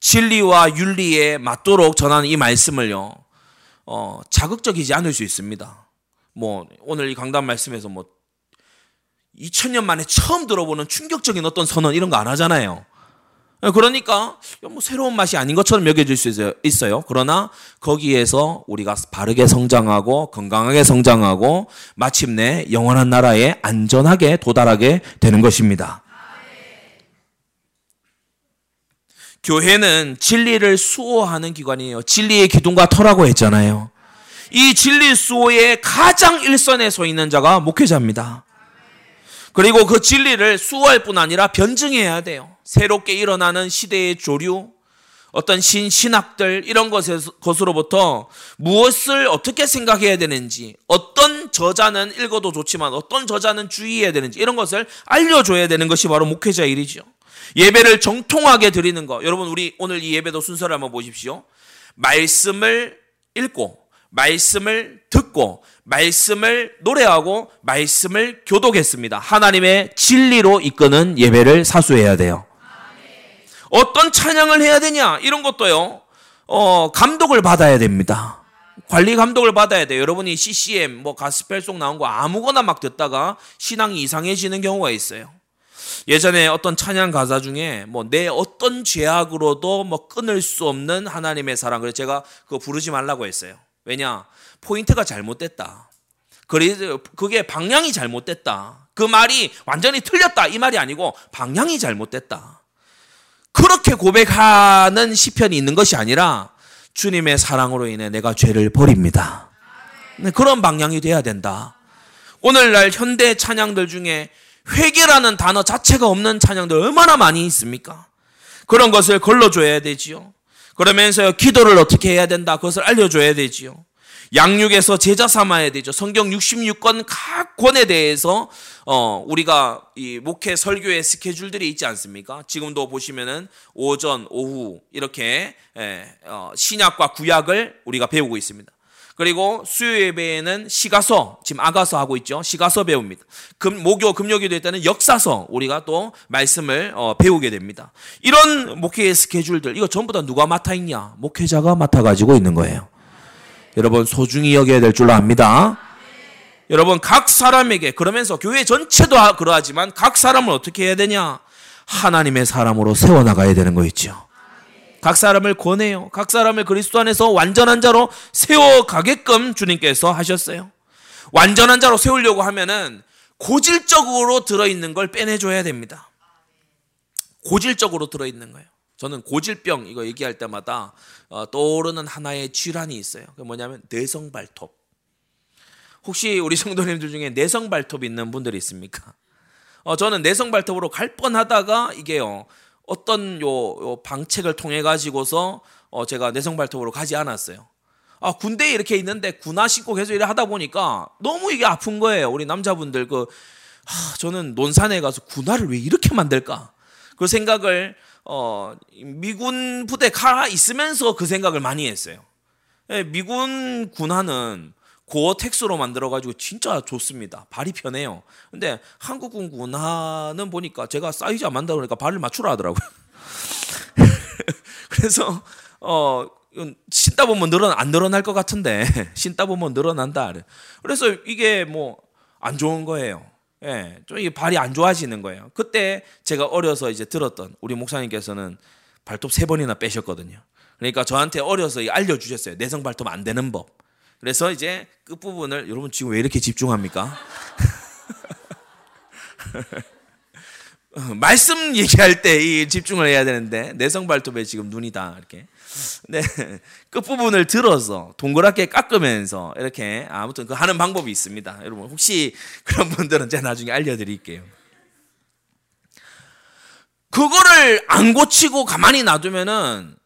진리와 윤리에 맞도록 전하는 이 말씀을요, 자극적이지 않을 수 있습니다. 뭐, 오늘 이 강단 말씀에서 2000년 만에 처음 들어보는 충격적인 어떤 선언 이런 거 안 하잖아요. 그러니까 새로운 맛이 아닌 것처럼 여겨질 수 있어요. 그러나 거기에서 우리가 바르게 성장하고 건강하게 성장하고 마침내 영원한 나라에 안전하게 도달하게 되는 것입니다. 교회는 진리를 수호하는 기관이에요. 진리의 기둥과 터라고 했잖아요. 이 진리 수호의 가장 일선에 서 있는 자가 목회자입니다. 그리고 그 진리를 수호할 뿐 아니라 변증해야 돼요. 새롭게 일어나는 시대의 조류, 어떤 신학들 이런 것으로부터 무엇을 어떻게 생각해야 되는지, 어떤 저자는 읽어도 좋지만 어떤 저자는 주의해야 되는지 이런 것을 알려줘야 되는 것이 바로 목회자의 일이죠. 예배를 정통하게 드리는 것. 여러분, 우리 오늘 이 예배도 순서를 한번 보십시오. 말씀을 읽고, 말씀을 듣고, 말씀을 노래하고, 말씀을 교독했습니다. 하나님의 진리로 이끄는 예배를 사수해야 돼요. 어떤 찬양을 해야 되냐 이런 것도요, 감독을 받아야 됩니다. 관리 감독을 받아야 돼요. 여러분이 CCM 가스펠송 나온 거 아무거나 막 듣다가 신앙이 이상해지는 경우가 있어요. 예전에 어떤 찬양 가사 중에 내 어떤 죄악으로도 끊을 수 없는 하나님의 사랑, 그래서 제가 그거 부르지 말라고 했어요. 왜냐, 포인트가 잘못됐다, 그게 방향이 잘못됐다, 그 말이 완전히 틀렸다 이 말이 아니고 방향이 잘못됐다, 그렇게 고백하는 시편이 있는 것이 아니라 주님의 사랑으로 인해 내가 죄를 버립니다, 그런 방향이 돼야 된다. 오늘날 현대 찬양들 중에 회개라는 단어 자체가 없는 찬양들 얼마나 많이 있습니까? 그런 것을 걸러줘야 되지요. 그러면서 기도를 어떻게 해야 된다, 그것을 알려줘야 되지요. 양육에서 제자 삼아야 되죠. 성경 66권 각 권에 대해서 우리가 이 목회 설교의 스케줄들이 있지 않습니까? 지금도 보시면은 오전, 오후 이렇게 신약과 구약을 우리가 배우고 있습니다. 그리고 수요 예배에는 시가서, 지금 아가서 하고 있죠. 시가서 배웁니다. 목요, 금요기도회 때는 역사서, 우리가 또 말씀을 배우게 됩니다. 이런 목회의 스케줄들, 이거 전부 다 누가 맡아 있냐? 목회자가 맡아 가지고 있는 거예요. 여러분, 소중히 여겨야 될 줄로 압니다. 네. 여러분, 각 사람에게, 그러면서 교회 전체도 그러하지만 각 사람을 어떻게 해야 되냐? 하나님의 사람으로 세워나가야 되는 거 있죠. 네. 각 사람을 권해요. 각 사람을 그리스도 안에서 완전한 자로 세워가게끔 주님께서 하셨어요. 완전한 자로 세우려고 하면은 고질적으로 들어있는 걸 빼내줘야 됩니다. 고질적으로 들어있는 거예요. 저는 고질병 이거 얘기할 때마다 떠오르는 하나의 질환이 있어요. 그게 뭐냐면 내성발톱. 혹시 우리 성도님들 중에 내성발톱 있는 분들이 있습니까? 저는 내성발톱으로 갈 뻔하다가 이게요, 어떤 방책을 통해 가지고서 제가 내성발톱으로 가지 않았어요. 군대에 이렇게 있는데 군화 신고 계속 이래 하다 보니까 너무 이게 아픈 거예요. 우리 남자분들 저는 논산에 가서 군화를 왜 이렇게 만들까? 그 생각을 미군 부대 가 있으면서 그 생각을 많이 했어요. 미군 군화는 고어텍스로 만들어가지고 진짜 좋습니다. 발이 편해요. 근데 한국군 군화는 보니까 제가 사이즈 안 맞다 보니까 발을 맞추라 하더라고요. 그래서 신다 보면 안 늘어날 것 같은데 신다 보면 늘어난다. 그래서 이게 안 좋은 거예요. 좀 이게 발이 안 좋아지는 거예요. 그때 제가 어려서 이제 들었던 우리 목사님께서는 발톱 3번이나 빼셨거든요. 그러니까 저한테 어려서 알려주셨어요. 내성 발톱 안 되는 법. 그래서 이제 끝부분을, 여러분 지금 왜 이렇게 집중합니까? 말씀 얘기할 때 이 집중을 해야 되는데 내성 발톱에 지금 눈이 다 이렇게. 네, 끝부분을 들어서 동그랗게 깎으면서 이렇게 아무튼 그 하는 방법이 있습니다. 여러분 혹시 그런 분들은 제가 나중에 알려드릴게요. 그거를 안 고치고 가만히 놔두면은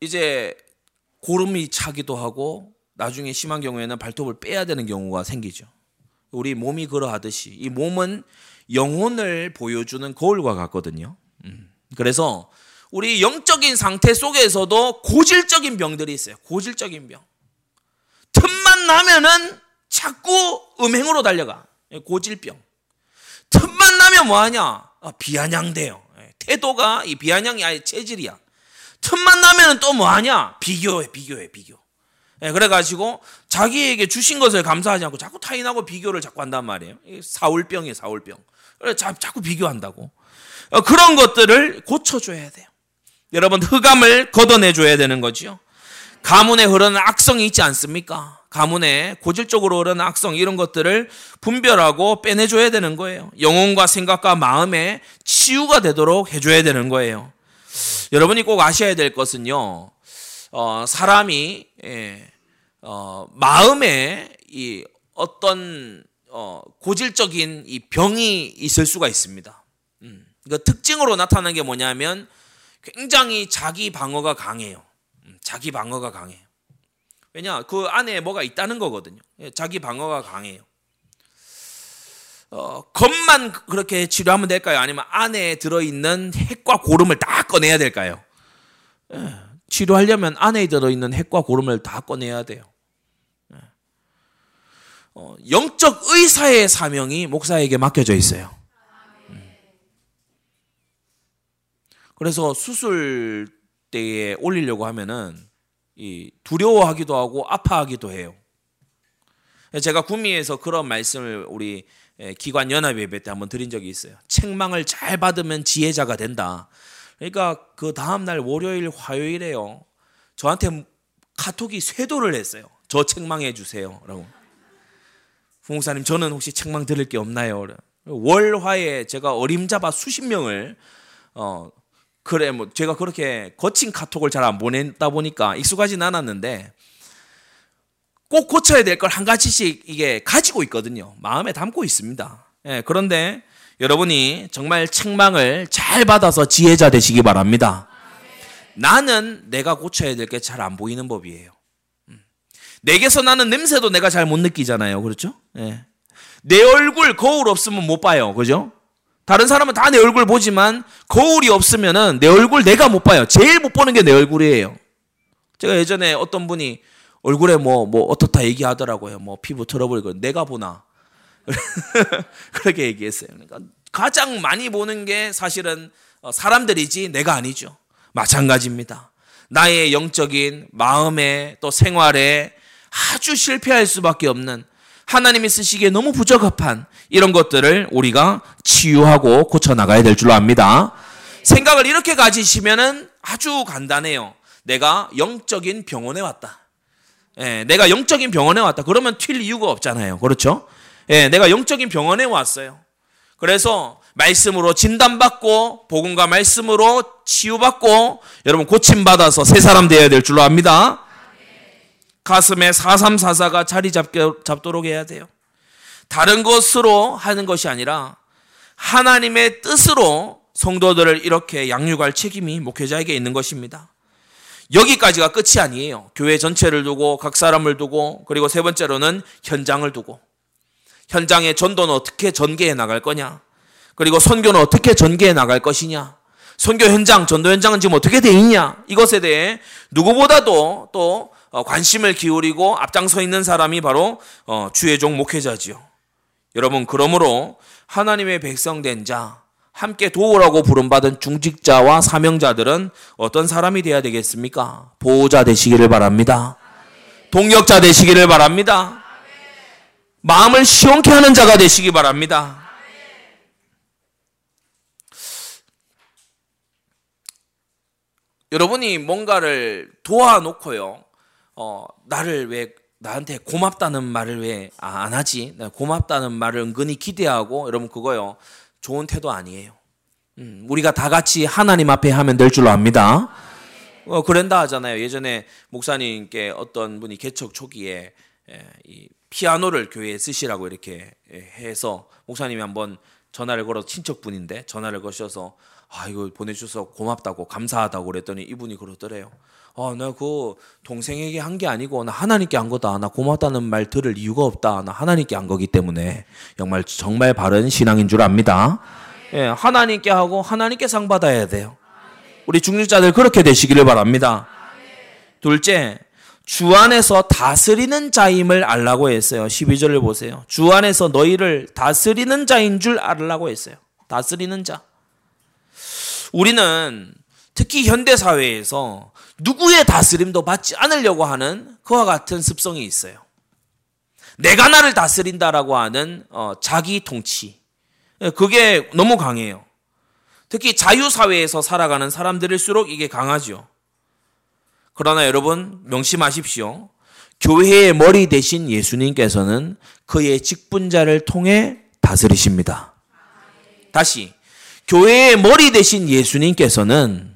이제 고름이 차기도 하고 나중에 심한 경우에는 발톱을 빼야 되는 경우가 생기죠. 우리 몸이 그러하듯이 이 몸은 영혼을 보여주는 거울과 같거든요. 그래서 우리 영적인 상태 속에서도 고질적인 병들이 있어요. 고질적인 병. 틈만 나면은 자꾸 음행으로 달려가. 고질병. 틈만 나면 뭐하냐? 비아냥대요. 태도가 이 비아냥이 아예 체질이야. 틈만 나면은 또 뭐하냐? 비교해. 그래가지고 자기에게 주신 것을 감사하지 않고 자꾸 타인하고 비교를 자꾸 한단 말이에요. 사울병이에요, 사울병. 그래서 자꾸 비교한다고. 그런 것들을 고쳐줘야 돼요. 여러분, 흑암을 걷어내줘야 되는 거지요. 가문에 흐르는 악성이 있지 않습니까? 가문에 고질적으로 흐르는 악성, 이런 것들을 분별하고 빼내줘야 되는 거예요. 영혼과 생각과 마음에 치유가 되도록 해줘야 되는 거예요. 여러분이 꼭 아셔야 될 것은요, 사람이 마음에 이 어떤 고질적인 이 병이 있을 수가 있습니다. 그 특징으로 나타나는 게 뭐냐면 굉장히 자기 방어가 강해요. 왜냐? 그 안에 뭐가 있다는 거거든요. 자기 방어가 강해요. 겉만 그렇게 치료하면 될까요? 아니면 안에 들어있는 핵과 고름을 다 꺼내야 될까요? 치료하려면 안에 들어있는 핵과 고름을 다 꺼내야 돼요. 영적 의사의 사명이 목사에게 맡겨져 있어요. 그래서 수술대에 올리려고 하면은 두려워하기도 하고 아파하기도 해요. 제가 구미에서 그런 말씀을 우리 기관연합 예배 때 한번 드린 적이 있어요. 책망을 잘 받으면 지혜자가 된다. 그러니까 그 다음날 월요일 화요일에요, 저한테 카톡이 쇄도를 했어요. 저 책망해 주세요 라고. 부목사님, 저는 혹시 책망 드릴 게 없나요? 월화에 제가 어림잡아 수십 명을 제가 그렇게 거친 카톡을 잘 안 보냈다 보니까 익숙하진 않았는데, 꼭 고쳐야 될 걸 한 가지씩 이게 가지고 있거든요. 마음에 담고 있습니다. 예, 그런데 여러분이 정말 책망을 잘 받아서 지혜자 되시기 바랍니다. 나는 내가 고쳐야 될 게 잘 안 보이는 법이에요. 내게서 나는 냄새도 내가 잘 못 느끼잖아요. 그렇죠? 예. 내 얼굴 거울 없으면 못 봐요. 그죠? 다른 사람은 다 내 얼굴 보지만 거울이 없으면은 내 얼굴 내가 못 봐요. 제일 못 보는 게 내 얼굴이에요. 제가 예전에 어떤 분이 얼굴에 뭐 어떻다 얘기하더라고요. 뭐 피부 트러블, 내가 보나. 그렇게 얘기했어요. 그러니까 가장 많이 보는 게 사실은 사람들이지 내가 아니죠. 마찬가지입니다. 나의 영적인 마음에 또 생활에 아주 실패할 수밖에 없는, 하나님이 쓰시기에 너무 부적합한 이런 것들을 우리가 치유하고 고쳐나가야 될 줄로 압니다. 생각을 이렇게 가지시면은 아주 간단해요. 내가 영적인 병원에 왔다. 예, 내가 영적인 병원에 왔다. 그러면 튈 이유가 없잖아요. 그렇죠? 예, 내가 영적인 병원에 왔어요. 그래서 말씀으로 진단받고 복음과 말씀으로 치유받고 여러분 고침받아서 새 사람 되어야 될 줄로 압니다. 가슴에 4344가 자리 잡도록 해야 돼요. 다른 것으로 하는 것이 아니라 하나님의 뜻으로 성도들을 이렇게 양육할 책임이 목회자에게 있는 것입니다. 여기까지가 끝이 아니에요. 교회 전체를 두고 각 사람을 두고, 그리고 세 번째로는 현장을 두고, 현장의 전도는 어떻게 전개해 나갈 거냐, 그리고 선교는 어떻게 전개해 나갈 것이냐, 선교 현장, 전도 현장은 지금 어떻게 돼 있냐, 이것에 대해 누구보다도 또 관심을 기울이고 앞장서 있는 사람이 바로 주의종 목회자지요. 여러분, 그러므로 하나님의 백성된 자, 함께 도우라고 부름받은 중직자와 사명자들은 어떤 사람이 돼야 되겠습니까? 보호자 되시기를 바랍니다. 동역자 되시기를 바랍니다. 마음을 시원케 하는 자가 되시기 바랍니다. 여러분이 뭔가를 도와놓고요, 나를 왜, 나한테 고맙다는 말을 왜 안 하지? 고맙다는 말을 은근히 기대하고, 여러분 그거요, 좋은 태도 아니에요. 우리가 다 같이 하나님 앞에 하면 될 줄로 압니다. 그랜다 하잖아요. 예전에 목사님께 어떤 분이 개척 초기에 이 피아노를 교회에 쓰시라고 이렇게 해서 목사님이 한번 전화를 걸어서, 친척분인데 전화를 거셔서 이거 보내주셔서 고맙다고 감사하다고 그랬더니 이분이 그러더래요. 나 그 동생에게 한 게 아니고 나 하나님께 한 거다. 나 고맙다는 말 들을 이유가 없다. 나 하나님께 한 거기 때문에 정말 바른 신앙인 줄 압니다. 예, 하나님께 하고 하나님께 상 받아야 돼요. 우리 중직자들 그렇게 되시기를 바랍니다. 둘째, 주 안에서 다스리는 자임을 알라고 했어요. 12절을 보세요. 주 안에서 너희를 다스리는 자인 줄 알라고 했어요. 다스리는 자. 우리는 특히 현대사회에서 누구의 다스림도 받지 않으려고 하는 그와 같은 습성이 있어요. 내가 나를 다스린다라고 하는 자기 통치. 그게 너무 강해요. 특히 자유사회에서 살아가는 사람들일수록 이게 강하죠. 그러나 여러분 명심하십시오. 교회의 머리 대신 예수님께서는 그의 직분자를 통해 다스리십니다. 다시, 교회의 머리 대신 예수님께서는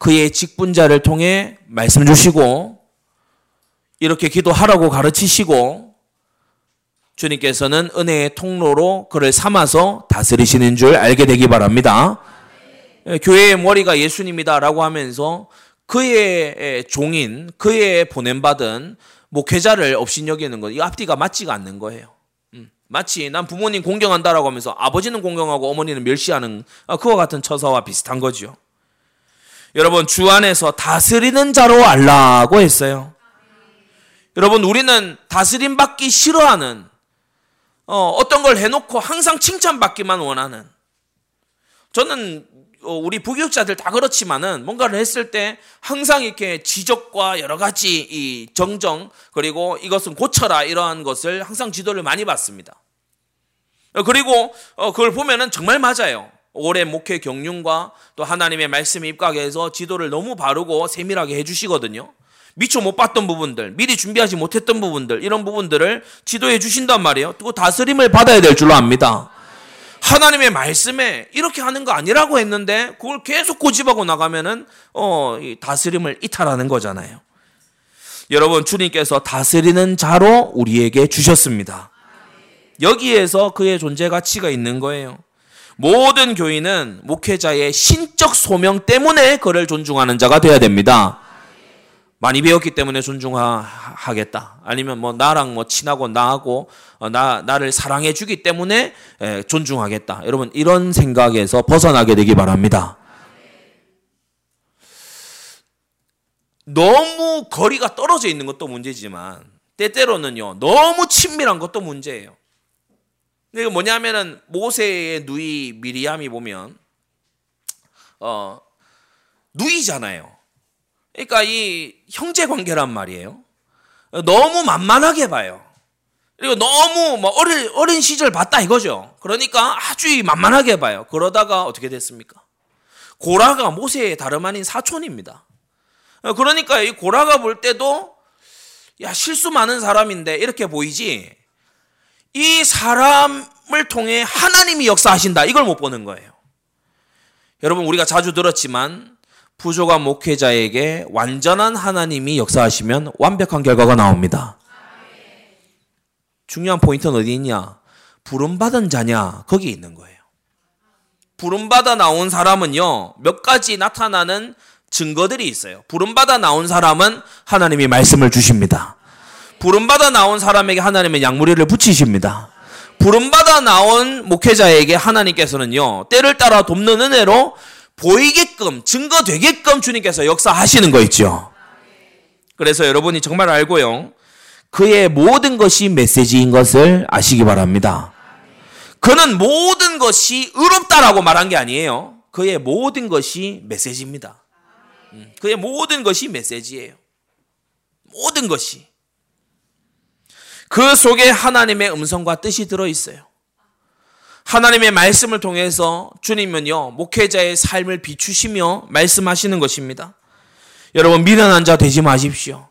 그의 직분자를 통해 말씀 주시고 이렇게 기도하라고 가르치시고 주님께서는 은혜의 통로로 그를 삼아서 다스리시는 줄 알게 되기 바랍니다. 교회의 머리가 예수님이다라고 하면서 그의 종인, 그의 보냄받은 목회자를 업신여기는 것, 이 앞뒤가 맞지가 않는 거예요. 마치 난 부모님 공경한다라고 하면서 아버지는 공경하고 어머니는 멸시하는 그와 같은 처사와 비슷한 거죠. 여러분, 주 안에서 다스리는 자로 알라고 했어요. 여러분, 우리는 다스림 받기 싫어하는, 어떤 걸 해놓고 항상 칭찬받기만 원하는, 저는 우리 부교육자들 다 그렇지만은 뭔가를 했을 때 항상 이렇게 지적과 여러 가지 이 정정, 그리고 이것은 고쳐라, 이러한 것을 항상 지도를 많이 받습니다. 그리고 그걸 보면은 정말 맞아요. 오랜 목회 경륜과 또 하나님의 말씀에 입각해서 지도를 너무 바르고 세밀하게 해주시거든요. 미처 못 봤던 부분들, 미리 준비하지 못했던 부분들, 이런 부분들을 지도해 주신단 말이에요. 또 다스림을 받아야 될 줄로 압니다. 하나님의 말씀에 이렇게 하는 거 아니라고 했는데 그걸 계속 고집하고 나가면은 다스림을 이탈하는 거잖아요. 여러분, 주님께서 다스리는 자로 우리에게 주셨습니다. 여기에서 그의 존재 가치가 있는 거예요. 모든 교인은 목회자의 신적 소명 때문에 그를 존중하는 자가 되어야 됩니다. 많이 배웠기 때문에 존중하겠다, 아니면 나랑 친하고 나하고 나를 사랑해 주기 때문에 존중하겠다, 여러분 이런 생각에서 벗어나게 되기 바랍니다. 너무 거리가 떨어져 있는 것도 문제지만 때때로는요 너무 친밀한 것도 문제예요. 이게 뭐냐면은 모세의 누이 미리암이 보면 누이잖아요. 그러니까 이 형제 관계란 말이에요. 너무 만만하게 봐요. 그리고 너무 어린 시절 봤다 이거죠. 그러니까 아주 만만하게 봐요. 그러다가 어떻게 됐습니까? 고라가 모세의 다름 아닌 사촌입니다. 그러니까 이 고라가 볼 때도 야, 실수 많은 사람인데 이렇게 보이지, 이 사람을 통해 하나님이 역사하신다, 이걸 못 보는 거예요. 여러분, 우리가 자주 들었지만 부족한 목회자에게 완전한 하나님이 역사하시면 완벽한 결과가 나옵니다. 중요한 포인트는 어디 있냐? 부름받은 자냐? 거기 있는 거예요. 부름받아 나온 사람은요, 몇 가지 나타나는 증거들이 있어요. 부름받아 나온 사람은 하나님이 말씀을 주십니다. 부름받아 나온 사람에게 하나님의 양무리를 붙이십니다. 부름받아 나온 목회자에게 하나님께서는요, 때를 따라 돕는 은혜로 보이게끔, 증거되게끔 주님께서 역사하시는 거 있죠. 그래서 여러분이 정말 알고요, 그의 모든 것이 메시지인 것을 아시기 바랍니다. 그는 모든 것이 의롭다라고 말한 게 아니에요. 그의 모든 것이 메시지입니다. 그의 모든 것이 메시지예요. 모든 것이. 그 속에 하나님의 음성과 뜻이 들어있어요. 하나님의 말씀을 통해서 주님은요, 목회자의 삶을 비추시며 말씀하시는 것입니다. 여러분, 미련한 자 되지 마십시오.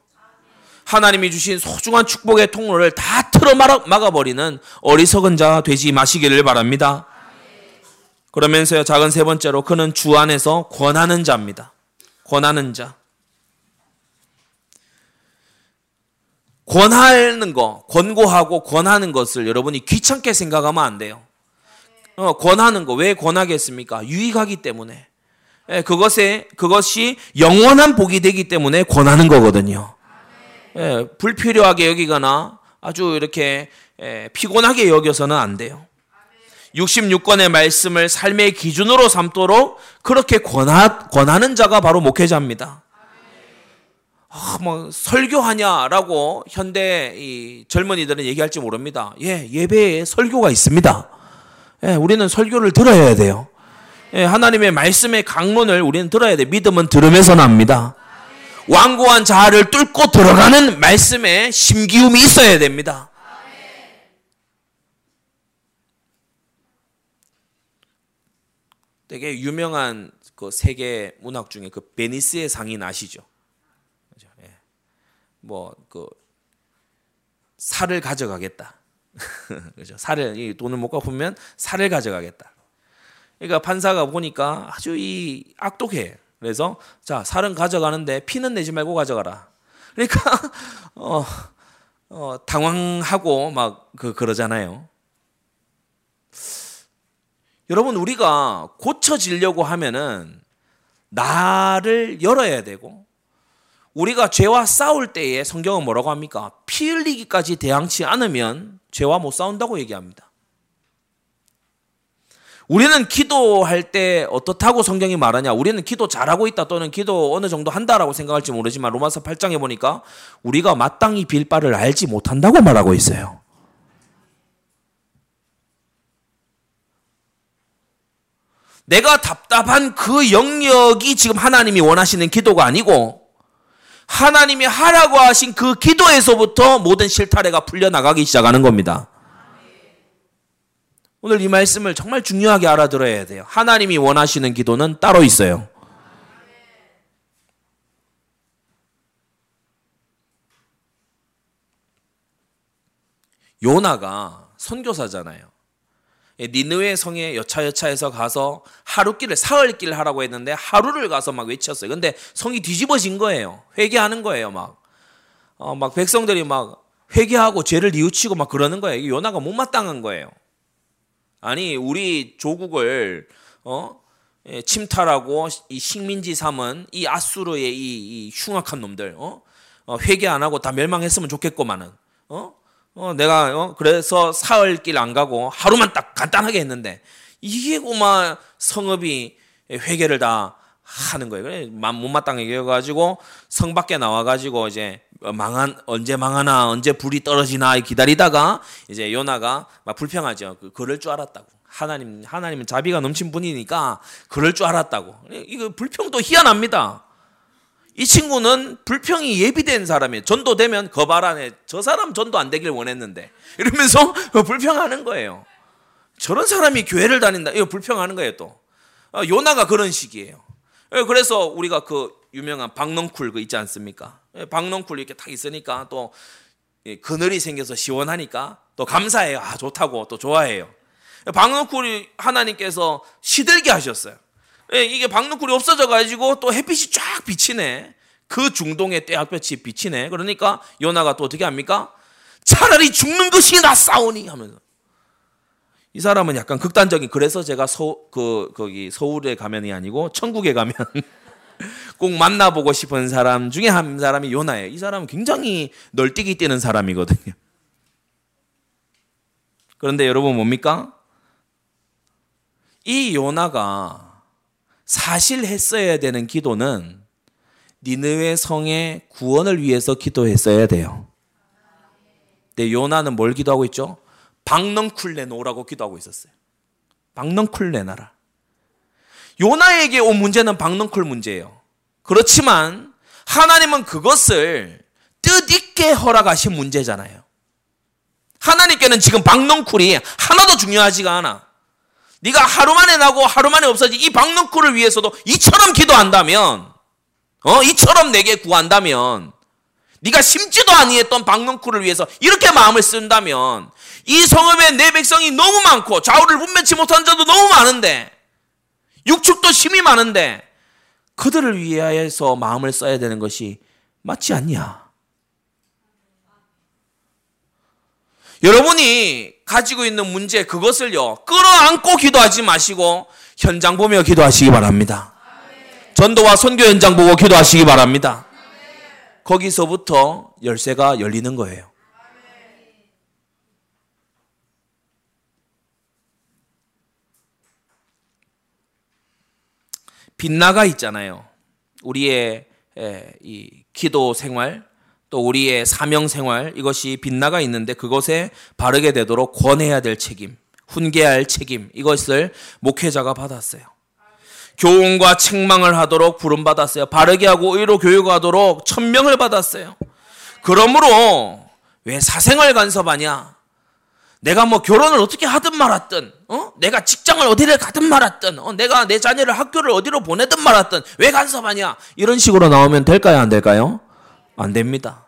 하나님이 주신 소중한 축복의 통로를 다 틀어막아버리는 어리석은 자 되지 마시기를 바랍니다. 그러면서요, 작은 세 번째로, 그는 주 안에서 권하는 자입니다. 권하는 자. 권하는 거, 권고하고 권하는 것을 여러분이 귀찮게 생각하면 안 돼요. 권하는 거, 왜 권하겠습니까? 유익하기 때문에. 예, 그것이 영원한 복이 되기 때문에 권하는 거거든요. 예, 불필요하게 여기거나 아주 이렇게 피곤하게 여겨서는 안 돼요. 66권의 말씀을 삶의 기준으로 삼도록 그렇게 권하는 자가 바로 목회자입니다. 설교하냐라고 현대 이 젊은이들은 얘기할지 모릅니다. 예, 예배에 설교가 있습니다. 예, 우리는 설교를 들어야 돼요. 예, 하나님의 말씀의 강론을 우리는 들어야 돼요. 믿음은 들음에서 납니다. 완고한 자아를 뚫고 들어가는 말씀에 심기움이 있어야 됩니다. 되게 유명한 그 세계 문학 중에 그 베니스의 상인 아시죠? 예. 살을 가져가겠다. 그죠? 이 돈을 못 갚으면 살을 가져가겠다. 그러니까 판사가 보니까 아주 이 악독해. 그래서 자, 살은 가져가는데 피는 내지 말고 가져가라. 그러니까 당황하고 그러잖아요. 여러분, 우리가 고쳐지려고 하면은 나를 열어야 되고, 우리가 죄와 싸울 때에 성경은 뭐라고 합니까? 피 흘리기까지 대항치 않으면 죄와 못 싸운다고 얘기합니다. 우리는 기도할 때 어떻다고 성경이 말하냐? 우리는 기도 잘하고 있다 또는 기도 어느 정도 한다라고 생각할지 모르지만 로마서 8장에 보니까 우리가 마땅히 빌 바를 알지 못한다고 말하고 있어요. 내가 답답한 그 영역이 지금 하나님이 원하시는 기도가 아니고 하나님이 하라고 하신 그 기도에서부터 모든 실타래가 풀려나가기 시작하는 겁니다. 오늘 이 말씀을 정말 중요하게 알아들어야 돼요. 하나님이 원하시는 기도는 따로 있어요. 요나가 선교사잖아요. 니느웨 성에 여차여차해서 가서 하룻길을 사흘길을 하라고 했는데 하루를 가서 막 외쳤어요. 근데 성이 뒤집어진 거예요. 회개하는 거예요. 막 백성들이 막 회개하고 죄를 뉘우치고 막 그러는 거예요. 요나가 못마땅한 거예요. 아니, 우리 조국을 침탈하고 이 식민지 삼은 이 아수르의 이 흉악한 놈들 회개 안 하고 다 멸망했으면 좋겠고만은 내가 그래서 사흘길 안 가고 하루만 딱 간단하게 했는데 이게 고마 성읍이 회개를 다 하는 거예요. 그래 못마땅하게 해가지고 성 밖에 나와가지고 이제 언제 망하나 언제 불이 떨어지나 기다리다가 이제 요나가 막 불평하죠. 그럴 줄 알았다고. 하나님은 자비가 넘친 분이니까 그럴 줄 알았다고. 이거 불평도 희한합니다. 이 친구는 불평이 예비된 사람이에요. 전도되면 거바라네. 저 사람 전도 안 되길 원했는데. 이러면서 불평하는 거예요. 저런 사람이 교회를 다닌다. 이거 불평하는 거예요, 또. 요나가 그런 식이에요. 그래서 우리가 그 유명한 박넝쿨 그 있지 않습니까? 박넝쿨 이렇게 딱 있으니까 또 그늘이 생겨서 시원하니까 또 감사해요. 아, 좋다고 또 좋아해요. 박넝쿨이 하나님께서 시들게 하셨어요. 이게 박넝쿨이 없어져가지고 또 햇빛이 쫙 비치네. 그 중동의 떼약볕이 비치네. 그러니까 요나가 또 어떻게 합니까? 차라리 죽는 것이 낫사오니 하면서. 이 사람은 약간 극단적인, 그래서 제가 거기 서울에 가면이 아니고 천국에 가면 꼭 만나보고 싶은 사람 중에 한 사람이 요나예요. 이 사람은 굉장히 널뛰기 뛰는 사람이거든요. 그런데 여러분 뭡니까? 이 요나가 사실 했어야 되는 기도는 니느웨 성의 구원을 위해서 기도했어야 돼요. 근데 요나는 뭘 기도하고 있죠? 박넝쿨 내놓으라고 기도하고 있었어요. 박넝쿨 내놔라. 요나에게 온 문제는 박넝쿨 문제예요. 그렇지만 하나님은 그것을 뜻있게 허락하신 문제잖아요. 하나님께는 지금 박넝쿨이 하나도 중요하지가 않아. 네가 하루만에 나고 하루만에 없어지 이 박넝쿨을 위해서도 이처럼 기도한다면, 이처럼 내게 구한다면, 네가 심지도 아니했던 박넝쿨을 위해서 이렇게 마음을 쓴다면, 이 성읍에 내 백성이 너무 많고 좌우를 분별치 못한 자도 너무 많은데, 육축도 심히 많은데 그들을 위하여서 마음을 써야 되는 것이 맞지 않냐? 여러분이 가지고 있는 문제 그것을요, 끌어안고 기도하지 마시고 현장 보며 기도하시기 바랍니다. 전도와 선교 현장 보고 기도하시기 바랍니다. 거기서부터 열쇠가 열리는 거예요. 빛나가 있잖아요. 우리의 이 기도 생활, 또 우리의 사명생활, 이것이 빛나가 있는데 그것에 바르게 되도록 권해야 될 책임, 훈계할 책임, 이것을 목회자가 받았어요. 교훈과 책망을 하도록 부름받았어요. 바르게 하고 의로 교육하도록 천명을 받았어요. 그러므로 왜 사생활 간섭하냐? 내가 뭐 결혼을 어떻게 하든 말았든, 내가 직장을 어디를 가든 말았든, 내가 내 자녀를 학교를 어디로 보내든 말았든 왜 간섭하냐? 이런 식으로 나오면 될까요, 안 될까요? 안 됩니다.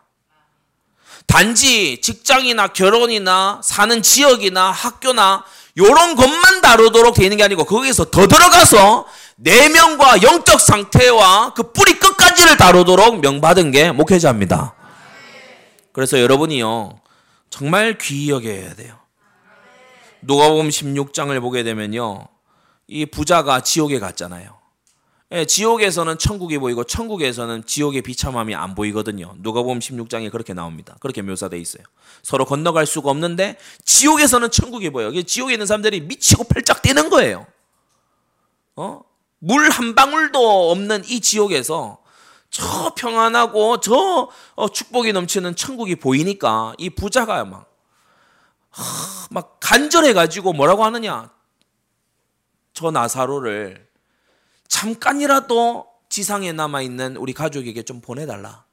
단지 직장이나 결혼이나 사는 지역이나 학교나 이런 것만 다루도록 되어 있는 게 아니고 거기에서 더 들어가서 내면과 영적 상태와 그 뿌리 끝까지를 다루도록 명받은 게 목회자입니다. 그래서 여러분이요, 정말 귀히 여겨야 돼요. 누가복음 16장을 보게 되면요, 이 부자가 지옥에 갔잖아요. 예, 지옥에서는 천국이 보이고 천국에서는 지옥의 비참함이 안 보이거든요. 누가복음 16장에 그렇게 나옵니다. 그렇게 묘사되어 있어요. 서로 건너갈 수가 없는데 지옥에서는 천국이 보여요. 지옥에 있는 사람들이 미치고 팔짝 뛰는 거예요. 물 한 방울도 없는 이 지옥에서 저 평안하고 저 축복이 넘치는 천국이 보이니까 이 부자가 막 간절해가지고 뭐라고 하느냐, 저 나사로를 잠깐이라도 지상에 남아있는 우리 가족에게 좀 보내달라.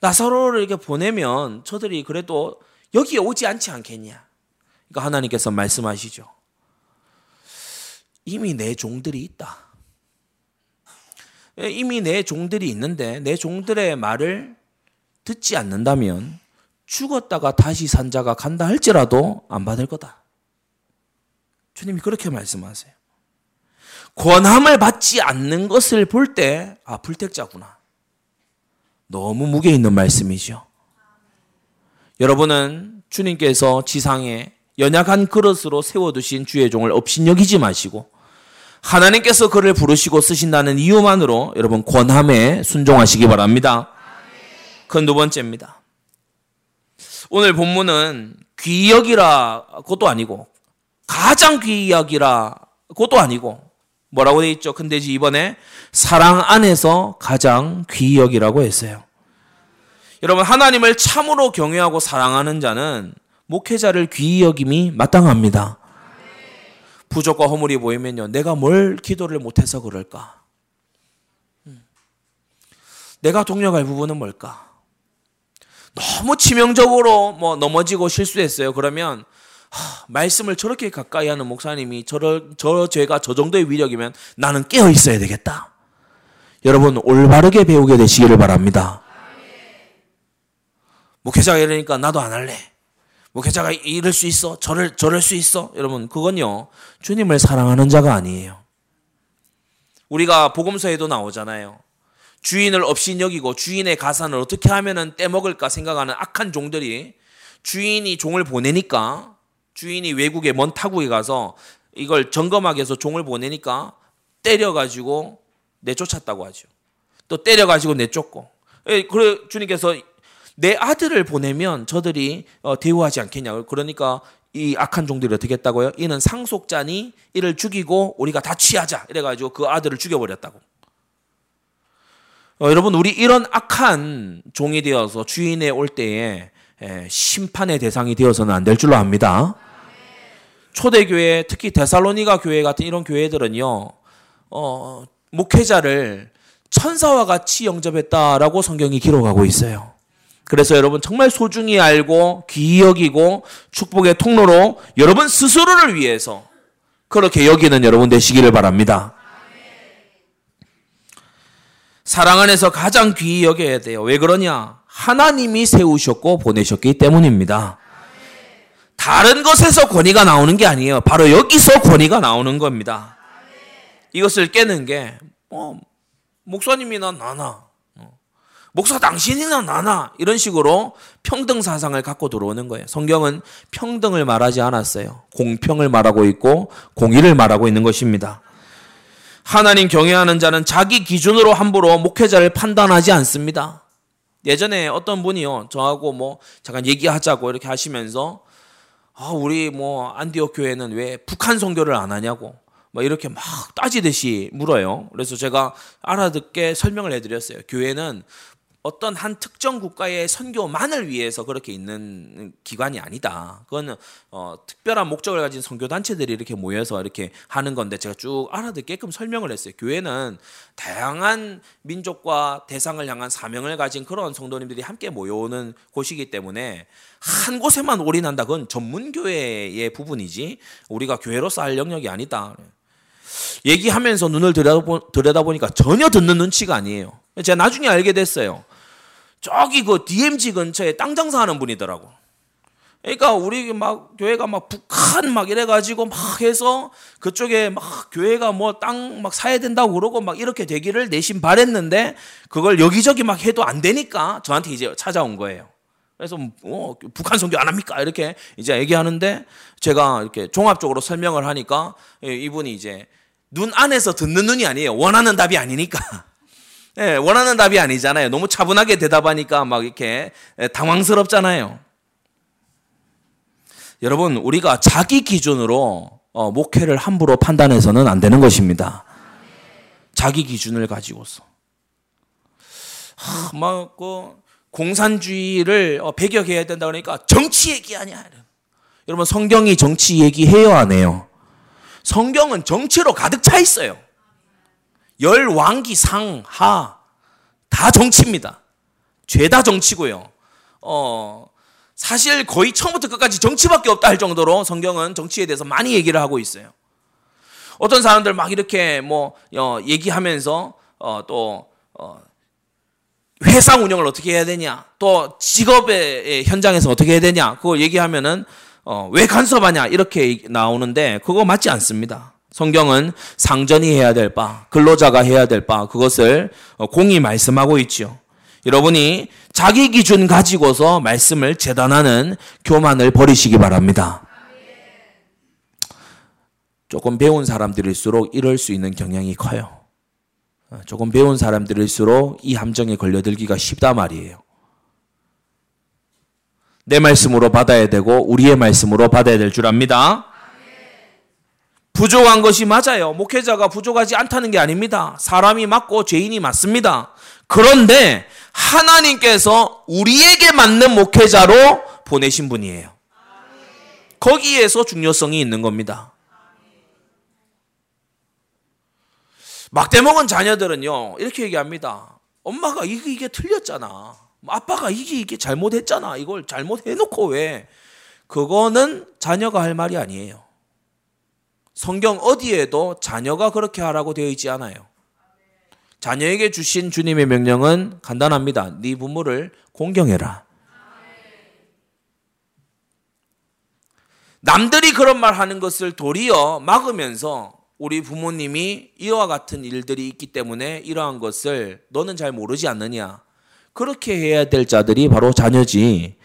나사로를 이렇게 보내면 저들이 그래도 여기에 오지 않지 않겠냐. 그러니까 하나님께서 말씀하시죠. 이미 내 종들이 있다. 이미 내 종들이 있는데 내 종들의 말을 듣지 않는다면 죽었다가 다시 산 자가 간다 할지라도 안 받을 거다. 주님이 그렇게 말씀하세요. 권함을 받지 않는 것을 볼 때, 아, 불택자구나. 너무 무게 있는 말씀이죠. 여러분은 주님께서 지상에 연약한 그릇으로 세워두신 주의 종을 업신여기지 마시고 하나님께서 그를 부르시고 쓰신다는 이유만으로 여러분 권함에 순종하시기 바랍니다. 그건 두 번째입니다. 오늘 본문은 귀히 여기라고도 아니고 가장 귀히 여기라고도 아니고 뭐라고 되어 있죠? 근데 이번에 사랑 안에서 가장 귀히 여기라고 했어요. 여러분 하나님을 참으로 경외하고 사랑하는 자는 목회자를 귀히 여김이 마땅합니다. 부족과 허물이 보이면요, 내가 뭘 기도를 못해서 그럴까? 내가 동력할 부분은 뭘까? 너무 치명적으로 넘어지고 실수했어요. 그러면 말씀을 저렇게 가까이 하는 목사님이 저 죄가 저 정도의 위력이면 나는 깨어 있어야 되겠다. 여러분 올바르게 배우게 되시기를 바랍니다. 목회자가 이러니까 나도 안 할래. 목회자가 이럴 수 있어? 저럴 수 있어? 여러분 그건요 주님을 사랑하는 자가 아니에요. 우리가 복음서에도 나오잖아요. 주인을 업신여기고 주인의 가산을 어떻게 하면 떼먹을까 생각하는 악한 종들이 주인이 종을 보내니까, 주인이 외국에 먼 타국에 가서 이걸 점검하게 해서 종을 보내니까 때려가지고 내쫓았다고 하죠. 또 때려가지고 내쫓고. 그래 주님께서 내 아들을 보내면 저들이 대우하지 않겠냐고. 그러니까 이 악한 종들이 어떻게 했다고요? 이는 상속자니 이를 죽이고 우리가 다 취하자 이래가지고 그 아들을 죽여버렸다고. 여러분 우리 이런 악한 종이 되어서 주인에 올 때에 심판의 대상이 되어서는 안 될 줄로 압니다. 초대교회, 특히 데살로니가 교회 같은 이런 교회들은요, 목회자를 천사와 같이 영접했다라고 성경이 기록하고 있어요. 그래서 여러분 정말 소중히 알고 귀히 여기고 축복의 통로로 여러분 스스로를 위해서 그렇게 여기는 여러분 되시기를 바랍니다. 사랑 안에서 가장 귀히 여겨야 돼요. 왜 그러냐? 하나님이 세우셨고 보내셨기 때문입니다. 다른 것에서 권위가 나오는 게 아니에요. 바로 여기서 권위가 나오는 겁니다. 이것을 깨는 게 목사님이나 나나, 목사 당신이나 나나 이런 식으로 평등 사상을 갖고 들어오는 거예요. 성경은 평등을 말하지 않았어요. 공평을 말하고 있고 공의를 말하고 있는 것입니다. 하나님 경외하는 자는 자기 기준으로 함부로 목회자를 판단하지 않습니다. 예전에 어떤 분이요, 저하고 잠깐 얘기하자고 이렇게 하시면서, 우리 안디옥 교회는 왜 북한 선교를 안 하냐고, 이렇게 막 따지듯이 물어요. 그래서 제가 알아듣게 설명을 해드렸어요. 교회는 어떤 한 특정 국가의 선교만을 위해서 그렇게 있는 기관이 아니다. 그건 특별한 목적을 가진 선교단체들이 이렇게 모여서 이렇게 하는 건데 제가 쭉 알아듣게끔 설명을 했어요. 교회는 다양한 민족과 대상을 향한 사명을 가진 그런 성도님들이 함께 모여오는 곳이기 때문에 한 곳에만 올인한다. 그건 전문교회의 부분이지 우리가 교회로서 할 영역이 아니다. 얘기하면서 눈을 들여다보니까 전혀 듣는 눈치가 아니에요. 제가 나중에 알게 됐어요. 저기 그 DMZ 근처에 땅 장사하는 분이더라고. 그러니까 우리 교회가 북한 이래가지고 해서 그쪽에 교회가 땅 사야 된다고 그러고 이렇게 되기를 내심 바랬는데 그걸 여기저기 해도 안 되니까 저한테 이제 찾아온 거예요. 그래서 북한 선교 안 합니까? 이렇게 이제 얘기하는데 제가 이렇게 종합적으로 설명을 하니까 이분이 이제 눈 안에서 듣는 눈이 아니에요. 원하는 답이 아니니까. 예, 원하는 답이 아니잖아요. 너무 차분하게 대답하니까 막 이렇게 당황스럽잖아요. 여러분, 우리가 자기 기준으로 목회를 함부로 판단해서는 안 되는 것입니다. 자기 기준을 가지고서. 막 그 공산주의를 배격해야 된다 그러니까 정치 얘기하냐. 여러분, 성경이 정치 얘기해요, 안 해요? 성경은 정치로 가득 차 있어요. 열 왕기 상하 다 정치입니다. 죄다 정치고요. 사실 거의 처음부터 끝까지 정치밖에 없다 할 정도로 성경은 정치에 대해서 많이 얘기를 하고 있어요. 어떤 사람들 막 이렇게 얘기하면서 회사 운영을 어떻게 해야 되냐, 또 직업의 현장에서 어떻게 해야 되냐, 그걸 얘기하면은 왜 간섭하냐 이렇게 나오는데 그거 맞지 않습니다. 성경은 상전이 해야 될 바, 근로자가 해야 될 바, 그것을 공히 말씀하고 있죠. 여러분이 자기 기준 가지고서 말씀을 재단하는 교만을 버리시기 바랍니다. 조금 배운 사람들일수록 이럴 수 있는 경향이 커요. 조금 배운 사람들일수록 이 함정에 걸려들기가 쉽다 말이에요. 내 말씀으로 받아야 되고 우리의 말씀으로 받아야 될 줄 압니다. 부족한 것이 맞아요. 목회자가 부족하지 않다는 게 아닙니다. 사람이 맞고 죄인이 맞습니다. 그런데 하나님께서 우리에게 맞는 목회자로 보내신 분이에요. 거기에서 중요성이 있는 겁니다. 막대먹은 자녀들은요, 이렇게 얘기합니다. 엄마가 이게 틀렸잖아. 아빠가 이게 잘못했잖아. 이걸 잘못해놓고 왜? 그거는 자녀가 할 말이 아니에요. 성경 어디에도 자녀가 그렇게 하라고 되어 있지 않아요. 자녀에게 주신 주님의 명령은 간단합니다. 네 부모를 공경해라. 남들이 그런 말 하는 것을 도리어 막으면서 우리 부모님이 이와 같은 일들이 있기 때문에 이러한 것을 너는 잘 모르지 않느냐. 그렇게 해야 될 자들이 바로 자녀지.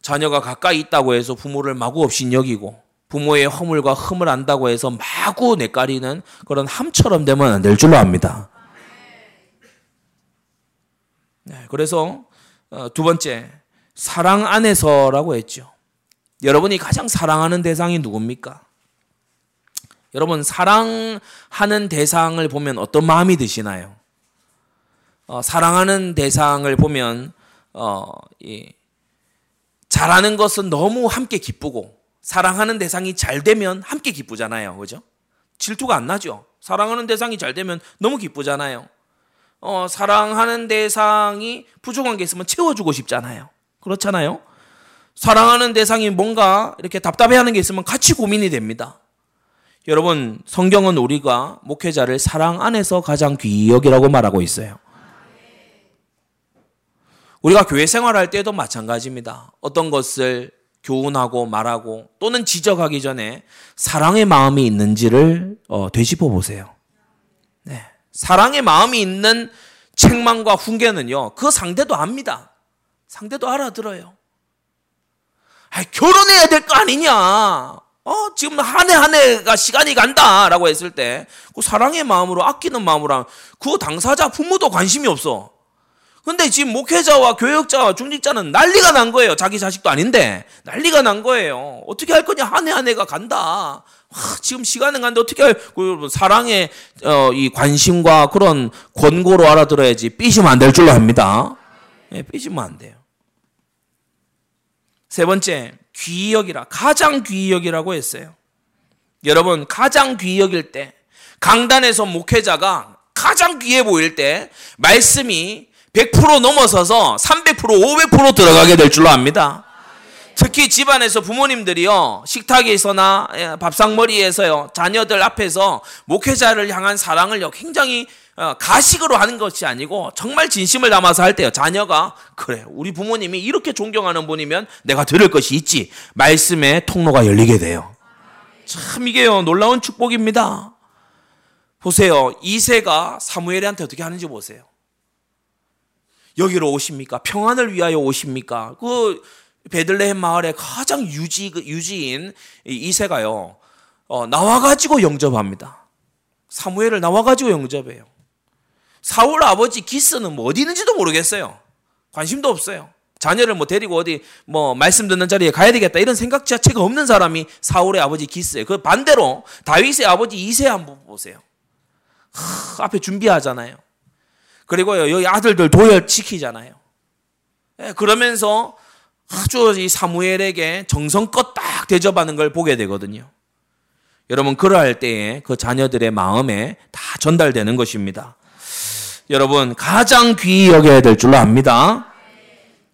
자녀가 가까이 있다고 해서 부모를 마구 업신여기고 부모의 허물과 흠을 안다고 해서 마구 뇌까리는 그런 함처럼 되면 안 될 줄로 압니다. 네, 그래서 두 번째, 사랑 안에서라고 했죠. 여러분이 가장 사랑하는 대상이 누굽니까? 여러분, 사랑하는 대상을 보면 어떤 마음이 드시나요? 사랑하는 대상을 보면 잘하는 것은 너무 함께 기쁘고 사랑하는 대상이 잘 되면 함께 기쁘잖아요. 그죠? 질투가 안 나죠. 사랑하는 대상이 잘 되면 너무 기쁘잖아요. 사랑하는 대상이 부족한 게 있으면 채워주고 싶잖아요. 그렇잖아요. 사랑하는 대상이 뭔가 이렇게 답답해하는 게 있으면 같이 고민이 됩니다. 여러분, 성경은 우리가 목회자를 사랑 안에서 가장 귀히 여기라고 말하고 있어요. 우리가 교회 생활할 때도 마찬가지입니다. 어떤 것을 교훈하고 말하고 또는 지적하기 전에 사랑의 마음이 있는지를 되짚어 보세요. 네. 사랑의 마음이 있는 책망과 훈계는요, 그 상대도 압니다. 상대도 알아들어요. 결혼해야 될 거 아니냐. 지금 한 해가 시간이 간다라고 했을 때 그 사랑의 마음으로 아끼는 마음으로 그 당사자 부모도 관심이 없어. 근데 지금 목회자와 교역자와 중직자는 난리가 난 거예요. 자기 자식도 아닌데 난리가 난 거예요. 어떻게 할 거냐? 한 해가 간다. 지금 시간은 간데 어떻게 할? 사랑의 이 관심과 그런 권고로 알아들어야지 삐지면 안 될 줄로 합니다. 예, 삐지면 안 돼요. 세 번째, 귀히 여기라. 가장 귀히 여기라고 했어요. 여러분, 가장 귀히 여길 때, 강단에서 목회자가 가장 귀해 보일 때 말씀이 100% 넘어서서 300%, 500% 들어가게 될 줄로 압니다. 특히 집안에서 부모님들이요, 식탁에서나 밥상머리에서요, 자녀들 앞에서 목회자를 향한 사랑을 굉장히 가식으로 하는 것이 아니고 정말 진심을 담아서 할 때요, 자녀가 그래, 우리 부모님이 이렇게 존경하는 분이면 내가 들을 것이 있지. 말씀의 통로가 열리게 돼요. 참 이게요, 놀라운 축복입니다. 보세요. 이새가 사무엘한테 어떻게 하는지 보세요. 여기로 오십니까? 평안을 위하여 오십니까? 그 베들레헴 마을의 가장 유지인 이새가요, 나와가지고 영접합니다. 사무엘을 나와가지고 영접해요. 사울 아버지 기스는 뭐 어디 있는지도 모르겠어요. 관심도 없어요. 자녀를 뭐 데리고 어디 뭐 말씀 듣는 자리에 가야 되겠다 이런 생각 자체가 없는 사람이 사울의 아버지 기스예요. 그 반대로 다윗의 아버지 이새 한번 보세요. 앞에 준비하잖아요. 그리고요, 여기 아들들 도열시키잖아요. 그러면서 아주 이 사무엘에게 정성껏 딱 대접하는 걸 보게 되거든요. 여러분, 그러할 때에 그 자녀들의 마음에 다 전달되는 것입니다. 여러분, 가장 귀히 여겨야 될 줄로 압니다.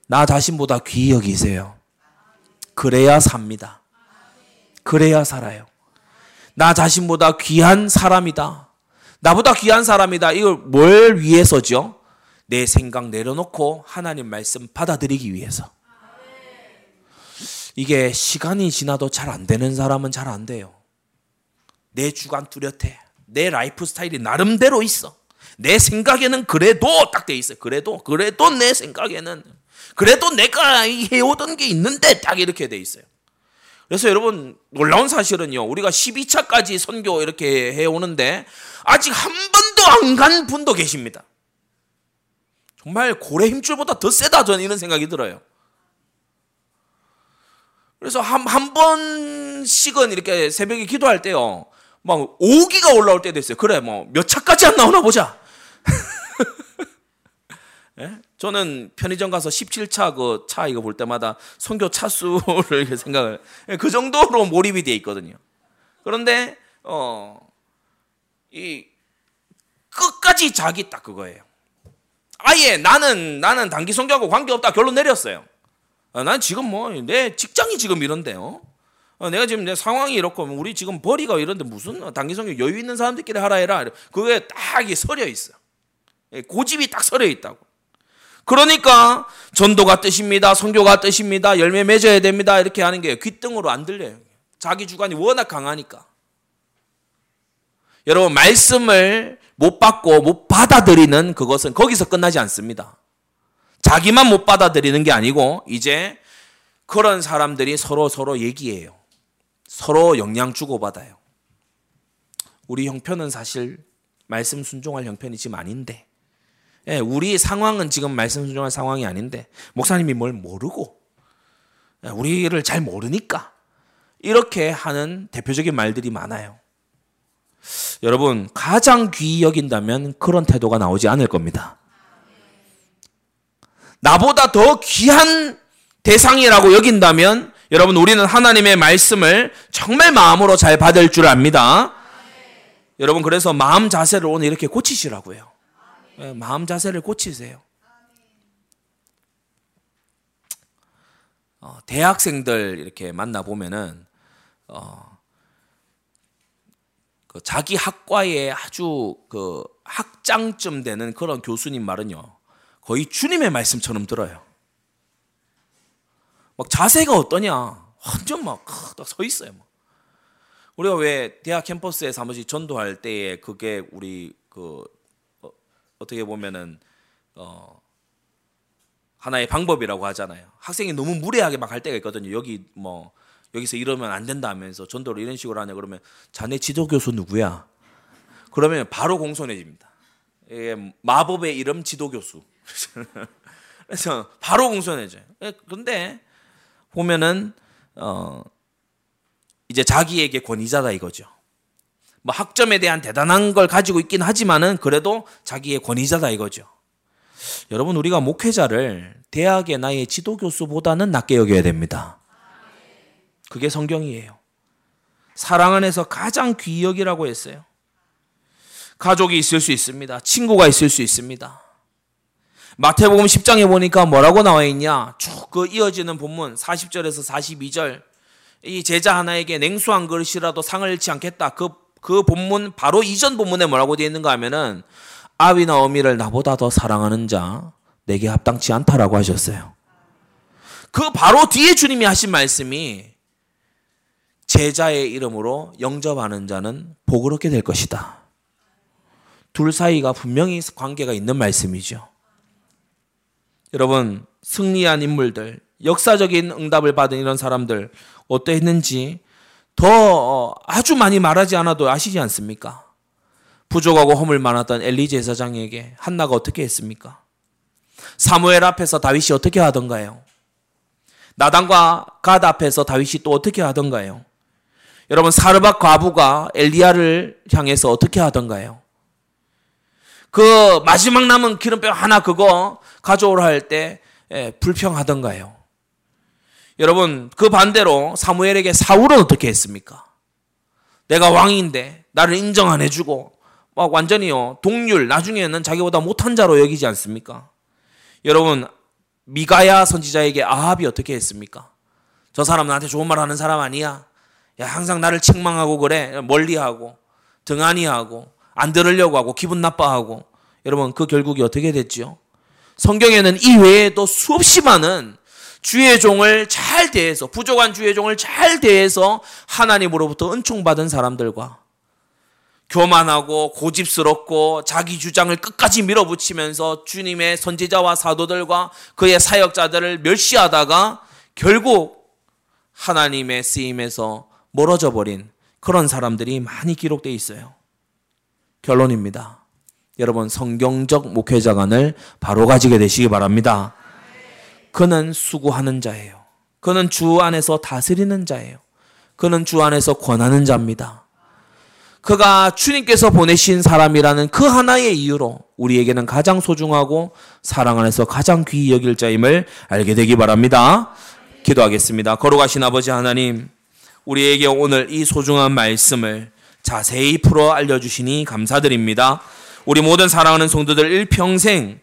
나 자신보다 귀히 여기세요. 그래야 삽니다. 그래야 살아요. 나 자신보다 귀한 사람이다. 나보다 귀한 사람이다. 이걸 뭘 위해서죠? 내 생각 내려놓고 하나님 말씀 받아들이기 위해서. 이게 시간이 지나도 잘 안 되는 사람은 잘 안 돼요. 내 주관 뚜렷해. 내 라이프 스타일이 나름대로 있어. 내 생각에는 그래도 딱 돼 있어요. 그래도 내 생각에는. 그래도 내가 해오던 게 있는데 딱 이렇게 돼 있어요. 그래서 여러분, 놀라운 사실은요, 우리가 12차까지 선교 이렇게 해오는데 아직 한 번도 안 간 분도 계십니다. 정말 고래 힘줄보다 더 세다, 저는 이런 생각이 들어요. 그래서 한 번씩은 이렇게 새벽에 기도할 때요, 막 오기가 올라올 때도 있어요. 그래, 뭐 몇 차까지 안 나오나 보자. 예? 저는 편의점 가서 17차 그 차 이거 볼 때마다 선교 차수를 이렇게 생각을, 그 정도로 몰입이 돼 있거든요. 그런데 이 끝까지 자기 딱 그거예요. 아예 나는 단기 선교하고 관계없다 결론 내렸어요. 난 지금 뭐 내 직장이 지금 이런데요. 내가 지금 내 상황이 이렇고 우리 지금 벌이가 이런데 무슨 단기 선교 여유 있는 사람들끼리 하라 해라. 그게 딱 서려 있어. 고집이 딱 서려 있다고. 그러니까 전도가 뜻입니다. 선교가 뜻입니다. 열매 맺어야 됩니다. 이렇게 하는 게 귓등으로 안 들려요. 자기 주관이 워낙 강하니까. 여러분, 말씀을 못 받고 못 받아들이는 그것은 거기서 끝나지 않습니다. 자기만 못 받아들이는 게 아니고 이제 그런 사람들이 서로 얘기해요. 서로 영향 주고받아요. 우리 형편은 사실 말씀 순종할 형편이 지금 아닌데, 예, 우리 상황은 지금 말씀 순종할 상황이 아닌데 목사님이 뭘 모르고, 예, 우리를 잘 모르니까 이렇게 하는 대표적인 말들이 많아요. 여러분, 가장 귀히 여긴다면 그런 태도가 나오지 않을 겁니다. 나보다 더 귀한 대상이라고 여긴다면 여러분, 우리는 하나님의 말씀을 정말 마음으로 잘 받을 줄 압니다. 여러분, 그래서 마음 자세를 오늘 이렇게 고치시라고요. 마음 자세를 고치세요. 대학생들 이렇게 만나보면은, 그 자기 학과에 아주 그 학장쯤 되는 그런 교수님 말은요, 거의 주님의 말씀처럼 들어요. 막 자세가 어떠냐. 완전 막 서 있어요. 막. 우리가 왜 대학 캠퍼스에 사무실 전도할 때에 그게 우리 그 어떻게 보면은 하나의 방법이라고 하잖아요. 학생이 너무 무례하게 막 할 때가 있거든요. 여기 뭐 여기서 이러면 안 된다 하면서 전도를 이런 식으로 하냐 그러면, 자네 지도 교수 누구야? 그러면 바로 공손해집니다. 이게 마법의 이름 지도 교수. 그래서 바로 공손해져요. 그런데 보면은 이제 자기에게 권위자다 이거죠. 뭐 학점에 대한 대단한 걸 가지고 있긴 하지만은 그래도 자기의 권위자다 이거죠. 여러분, 우리가 목회자를 대학의 나의 지도교수보다는 낮게 여겨야 됩니다. 그게 성경이에요. 사랑 안에서 가장 귀히 여기라고 했어요. 가족이 있을 수 있습니다. 친구가 있을 수 있습니다. 마태복음 10장에 보니까 뭐라고 나와 있냐. 쭉 그 이어지는 본문 40절에서 42절. 이 제자 하나에게 냉수 한 그릇이라도 상을 잃지 않겠다. 그 본문 바로 이전 본문에 뭐라고 되어 있는가 하면은, 아비나 어미를 나보다 더 사랑하는 자 내게 합당치 않다라고 하셨어요. 그 바로 뒤에 주님이 하신 말씀이 제자의 이름으로 영접하는 자는 복을 얻게 될 것이다. 둘 사이가 분명히 관계가 있는 말씀이죠. 여러분 승리한 인물들, 역사적인 응답을 받은 이런 사람들 어떠했는지 더 아주 많이 말하지 않아도 아시지 않습니까? 부족하고 허물 많았던 엘리제 제사장에게 한나가 어떻게 했습니까? 사무엘 앞에서 다윗이 어떻게 하던가요? 나단과 갓 앞에서 다윗이 또 어떻게 하던가요? 여러분 사르박 과부가 엘리야를 향해서 어떻게 하던가요? 그 마지막 남은 기름병 하나 그거 가져오라 할 때 불평하던가요? 여러분 그 반대로 사무엘에게 사울은 어떻게 했습니까? 내가 왕인데 나를 인정 안 해주고 막 완전히요 동률, 나중에는 자기보다 못한 자로 여기지 않습니까? 여러분 미가야 선지자에게 아합이 어떻게 했습니까? 저 사람 나한테 좋은 말 하는 사람 아니야. 야 항상 나를 책망하고 그래. 멀리하고 등한히하고 안 들으려고 하고 기분 나빠하고. 여러분 그 결국이 어떻게 됐지요? 성경에는 이 외에도 수없이 많은 주의 종을 잘 대해서, 부족한 주의 종을 잘 대해서 하나님으로부터 은총받은 사람들과 교만하고 고집스럽고 자기 주장을 끝까지 밀어붙이면서 주님의 선지자와 사도들과 그의 사역자들을 멸시하다가 결국 하나님의 쓰임에서 멀어져 버린 그런 사람들이 많이 기록되어 있어요. 결론입니다. 여러분 성경적 목회자관을 바로 가지게 되시기 바랍니다. 그는 수고하는 자예요. 그는 주 안에서 다스리는 자예요. 그는 주 안에서 권하는 자입니다. 그가 주님께서 보내신 사람이라는 그 하나의 이유로 우리에게는 가장 소중하고 사랑 안에서 가장 귀히 여길 자임을 알게 되기 바랍니다. 기도하겠습니다. 거룩하신 아버지 하나님, 우리에게 오늘 이 소중한 말씀을 자세히 풀어 알려주시니 감사드립니다. 우리 모든 사랑하는 성도들 일평생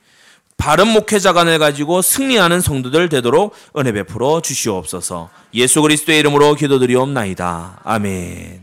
바른 목회자관을 가지고 승리하는 성도들 되도록 은혜 베풀어 주시옵소서. 예수 그리스도의 이름으로 기도드리옵나이다. 아멘.